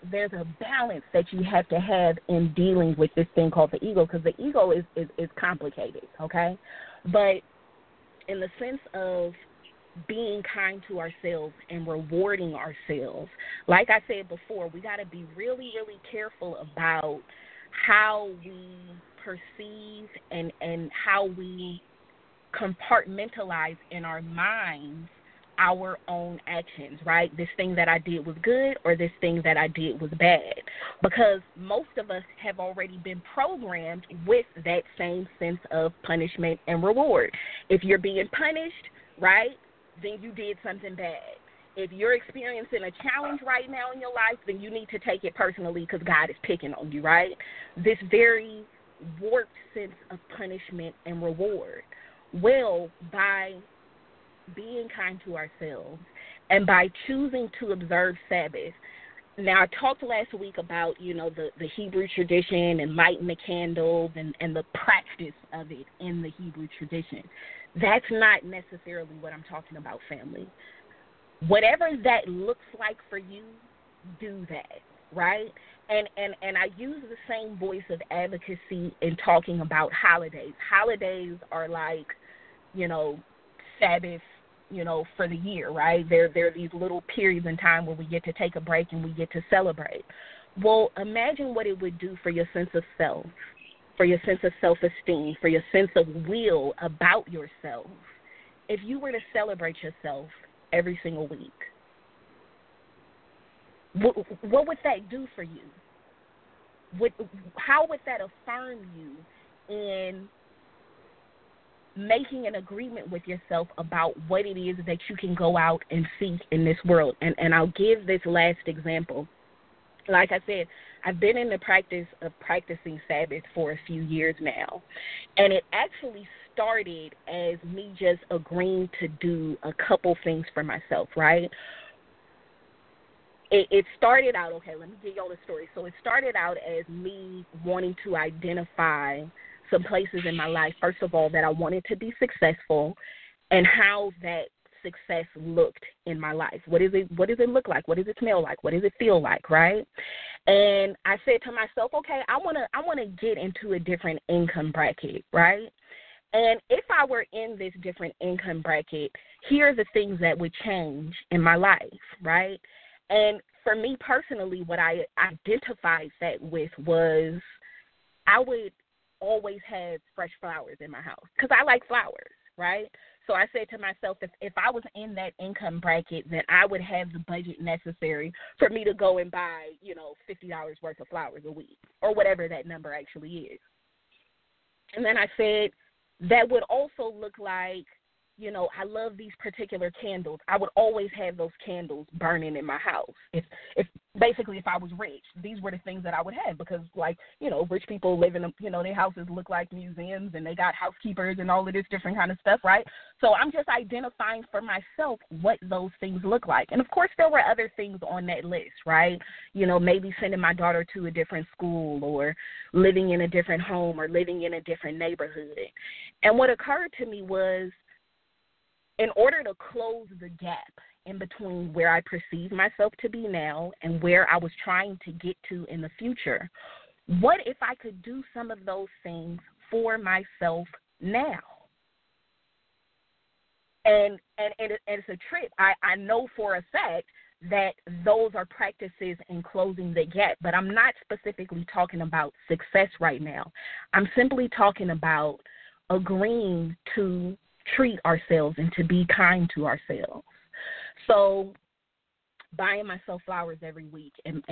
balance that you have to have in dealing with this thing called the ego, because the ego is complicated, okay? But in the sense of being kind to ourselves and rewarding ourselves, like I said before, we got to be really, really careful about how we perceive and how we compartmentalize in our minds our own actions, right? This thing that I did was good, or this thing that I did was bad, because most of us have already been programmed with that same sense of punishment and reward. If you're being punished, right, then you did something bad. If you're experiencing a challenge right now in your life, then you need to take it personally because God is picking on you, right? This very warped sense of punishment and reward. Well, by being kind to ourselves and by choosing to observe Sabbath. Now, I talked last week about, you know, the Hebrew tradition and lighting the candles and the practice of it in the Hebrew tradition. That's not necessarily what I'm talking about, family. Whatever that looks like for you, do that, right? And I use the same voice of advocacy in talking about holidays. Holidays are like, you know, Sabbath, you know, for the year, right? There are these little periods in time where we get to take a break and we get to celebrate. Well, imagine what it would do for your sense of self, for your sense of self-esteem, for your sense of will about yourself, if you were to celebrate yourself every single week. What would that do for you? How would that affirm you in making an agreement with yourself about what it is that you can go out and seek in this world? And I'll give this last example. Like I said, I've been in the practice of practicing Sabbath for a few years now, and it actually started as me just agreeing to do a couple things for myself, right? It started out, okay, let me give y'all the story. So it started out as me wanting to identify some places in my life, first of all, that I wanted to be successful and how that success looked in my life. What does it look like? What does it smell like? What does it feel like, right? And I said to myself, okay, I wanna get into a different income bracket, right? And if I were in this different income bracket, here are the things that would change in my life, right? And for me personally, what I identified that with was I would always have fresh flowers in my house because I like flowers, right? So I said to myself, if I was in that income bracket, then I would have the budget necessary for me to go and buy, $50 worth of flowers a week or whatever that number actually is. And then I said that would also look like, I love these particular candles. I would always have those candles burning in my house. If basically if I was rich, these were the things that I would have because, rich people live in them, their houses look like museums and they got housekeepers and all of this different kind of stuff, right? So I'm just identifying for myself what those things look like. And, of course, there were other things on that list, right? Maybe sending my daughter to a different school or living in a different home or living in a different neighborhood. And what occurred to me was, in order to close the gap in between where I perceive myself to be now and where I was trying to get to in the future, what if I could do some of those things for myself now? And it's a trip. I know for a fact that those are practices in closing the gap, but I'm not specifically talking about success right now. I'm simply talking about agreeing to treat ourselves and to be kind to ourselves. So buying myself flowers every week and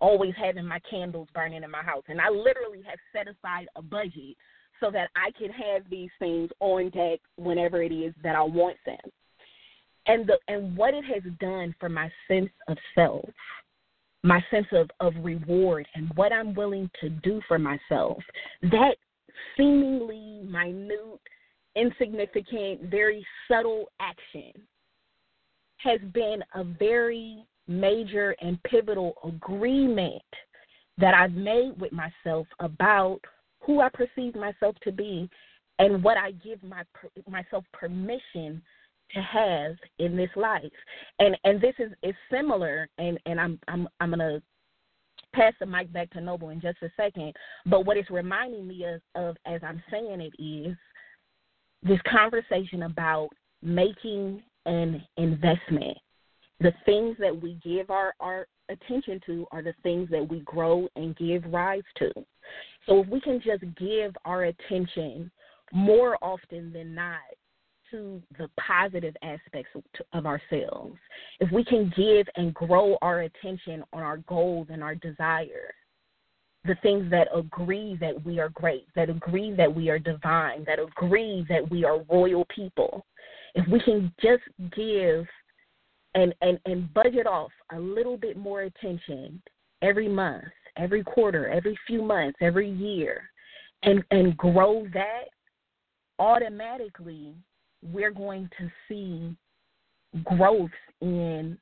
always having my candles burning in my house. And I literally have set aside a budget so that I can have these things on deck whenever it is that I want them. And what it has done for my sense of self, my sense of reward and what I'm willing to do for myself, that seemingly minute, insignificant, very subtle action has been a very major and pivotal agreement that I've made with myself about who I perceive myself to be and what I give myself permission to have in this life. And this is similar, and I'm gonna pass the mic back to Noble in just a second, but what it's reminding me of as I'm saying it is this conversation about making an investment. The things that we give our attention to are the things that we grow and give rise to. So if we can just give our attention more often than not to the positive aspects of ourselves, if we can give and grow our attention on our goals and our desires, the things that agree that we are great, that agree that we are divine, that agree that we are royal people. If we can just give and budget off a little bit more attention every month, every quarter, every few months, every year, and grow that, automatically we're going to see growth in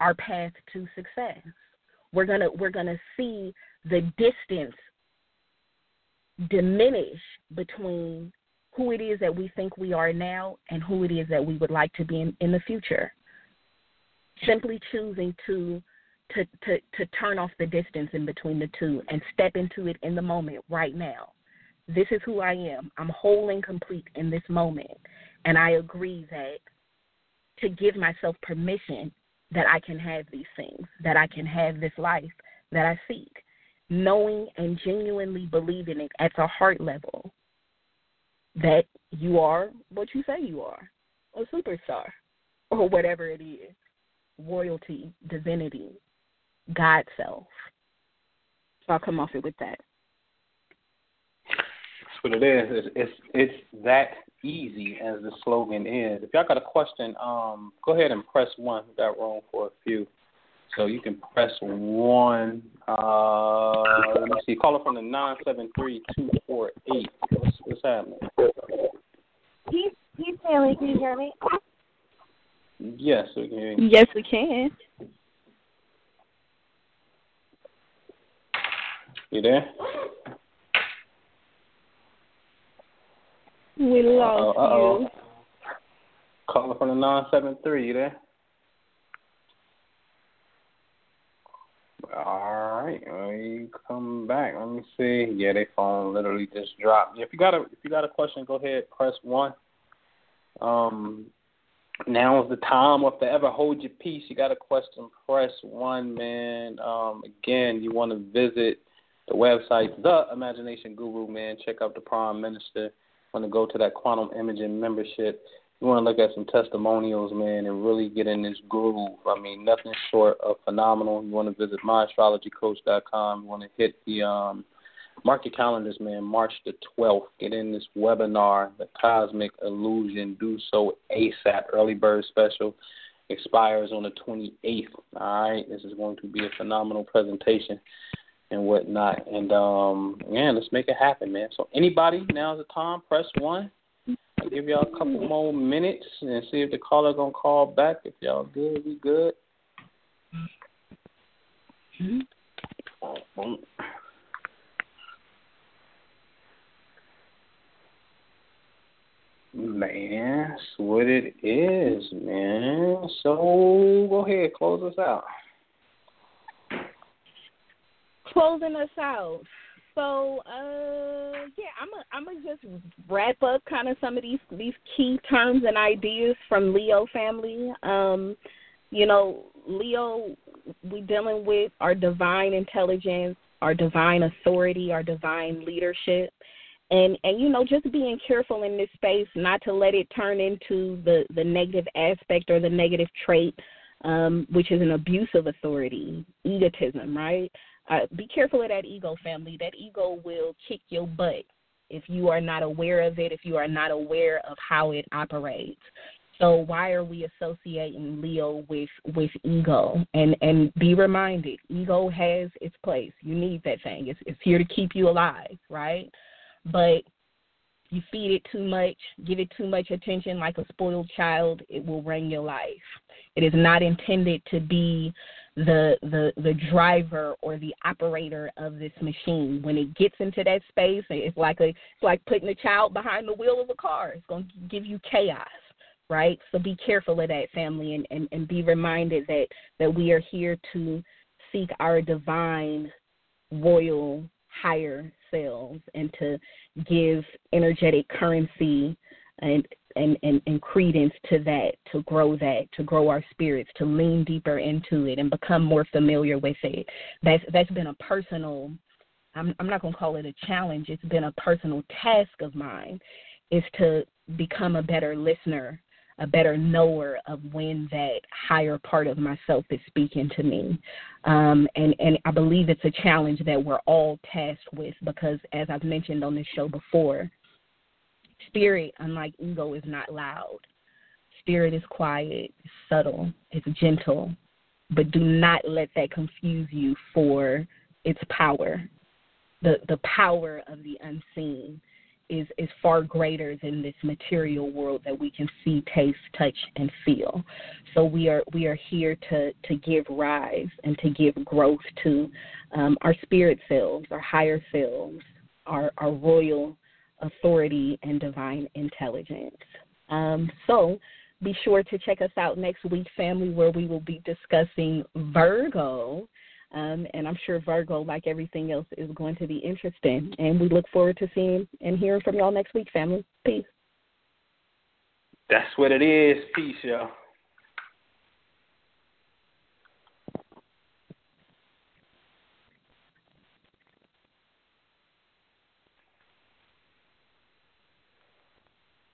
our path to success. We're gonna see the distance diminish between who it is that we think we are now and who it is that we would like to be in the future. Simply choosing to turn off the distance in between the two and step into it in the moment right now. This is who I am. I'm whole and complete in this moment. And I agree that to give myself permission that I can have these things, that I can have this life that I seek, knowing and genuinely believing it at the heart level that you are what you say you are, a superstar or whatever it is, royalty, divinity, God self. So I'll come off it with that. That's what it is. It's that easy, as the slogan is. If y'all got a question, go ahead and press 1. We got room for a few. So you can press one. Let me see. Caller from the 973-248. What's happening? Peace, family. Can you hear me? Yes, we can hear you. Yes, we can. You there? We lost you. Caller from the 973. You there? All right, when you come back, let me see. Yeah, their phone literally just dropped. If you got a question, go ahead, press one. Now is the time. If they ever hold your peace, you got a question, press one, man. Again, you want to visit the website, The Imagination Guru, man. Check out the Prime Minister. Want to go to that Quantum Imaging Membership. You want to look at some testimonials, man, and really get in this groove. I mean, nothing short of phenomenal. You want to visit myastrologycoach.com. You want to hit the mark your calendars, man, March the 12th. Get in this webinar, The Cosmic Illusion. Do so ASAP. Early bird special expires on the 28th. All right, this is going to be a phenomenal presentation and whatnot. And, yeah, let's make it happen, man. So anybody, now's the time. Press 1. I'll give y'all a couple more minutes and see if the caller gonna call back. If y'all good, we good. Mm-hmm. Man, that's what it is, man. So go ahead, close us out. Closing us out. So, yeah, I'm gonna just wrap up kind of some of these key terms and ideas from Leo family. You know, Leo, we're dealing with our divine intelligence, our divine authority, our divine leadership. And you know, just being careful in this space not to let it turn into the negative aspect or the negative trait, which is an abuse of authority, egotism, right? Be careful of that ego, family. That ego will kick your butt if you are not aware of it, if you are not aware of how it operates. So why are we associating Leo with ego? And be reminded, ego has its place. You need that thing. It's here to keep you alive, right? But you feed it too much, give it too much attention like a spoiled child, it will ruin your life. It is not intended to be the driver or the operator of this machine. When it gets into that space, it's like putting a child behind the wheel of a car. It's going to give you chaos, right? So be careful of that, family, and be reminded that we are here to seek our divine, royal, higher selves and to give energetic currency and credence to that, to grow our spirits, to lean deeper into it and become more familiar with it. That's been a personal, I'm not going to call it a challenge, it's been a personal task of mine, is to become a better listener, a better knower of when that higher part of myself is speaking to me. And I believe it's a challenge that we're all tasked with because, as I've mentioned on this show before, spirit, unlike ego, is not loud. Spirit is quiet, subtle, it's gentle, but do not let that confuse you for its power. The power of the unseen is far greater than this material world that we can see, taste, touch, and feel. So we are here to give rise and to give growth to our spirit selves, our higher selves, our royal authority and divine intelligence. So be sure to check us out next week, family, where we will be discussing Virgo. And I'm sure Virgo, like everything else, is going to be interesting. And we look forward to seeing and hearing from y'all next week, family. Peace. That's what it is. Peace, y'all.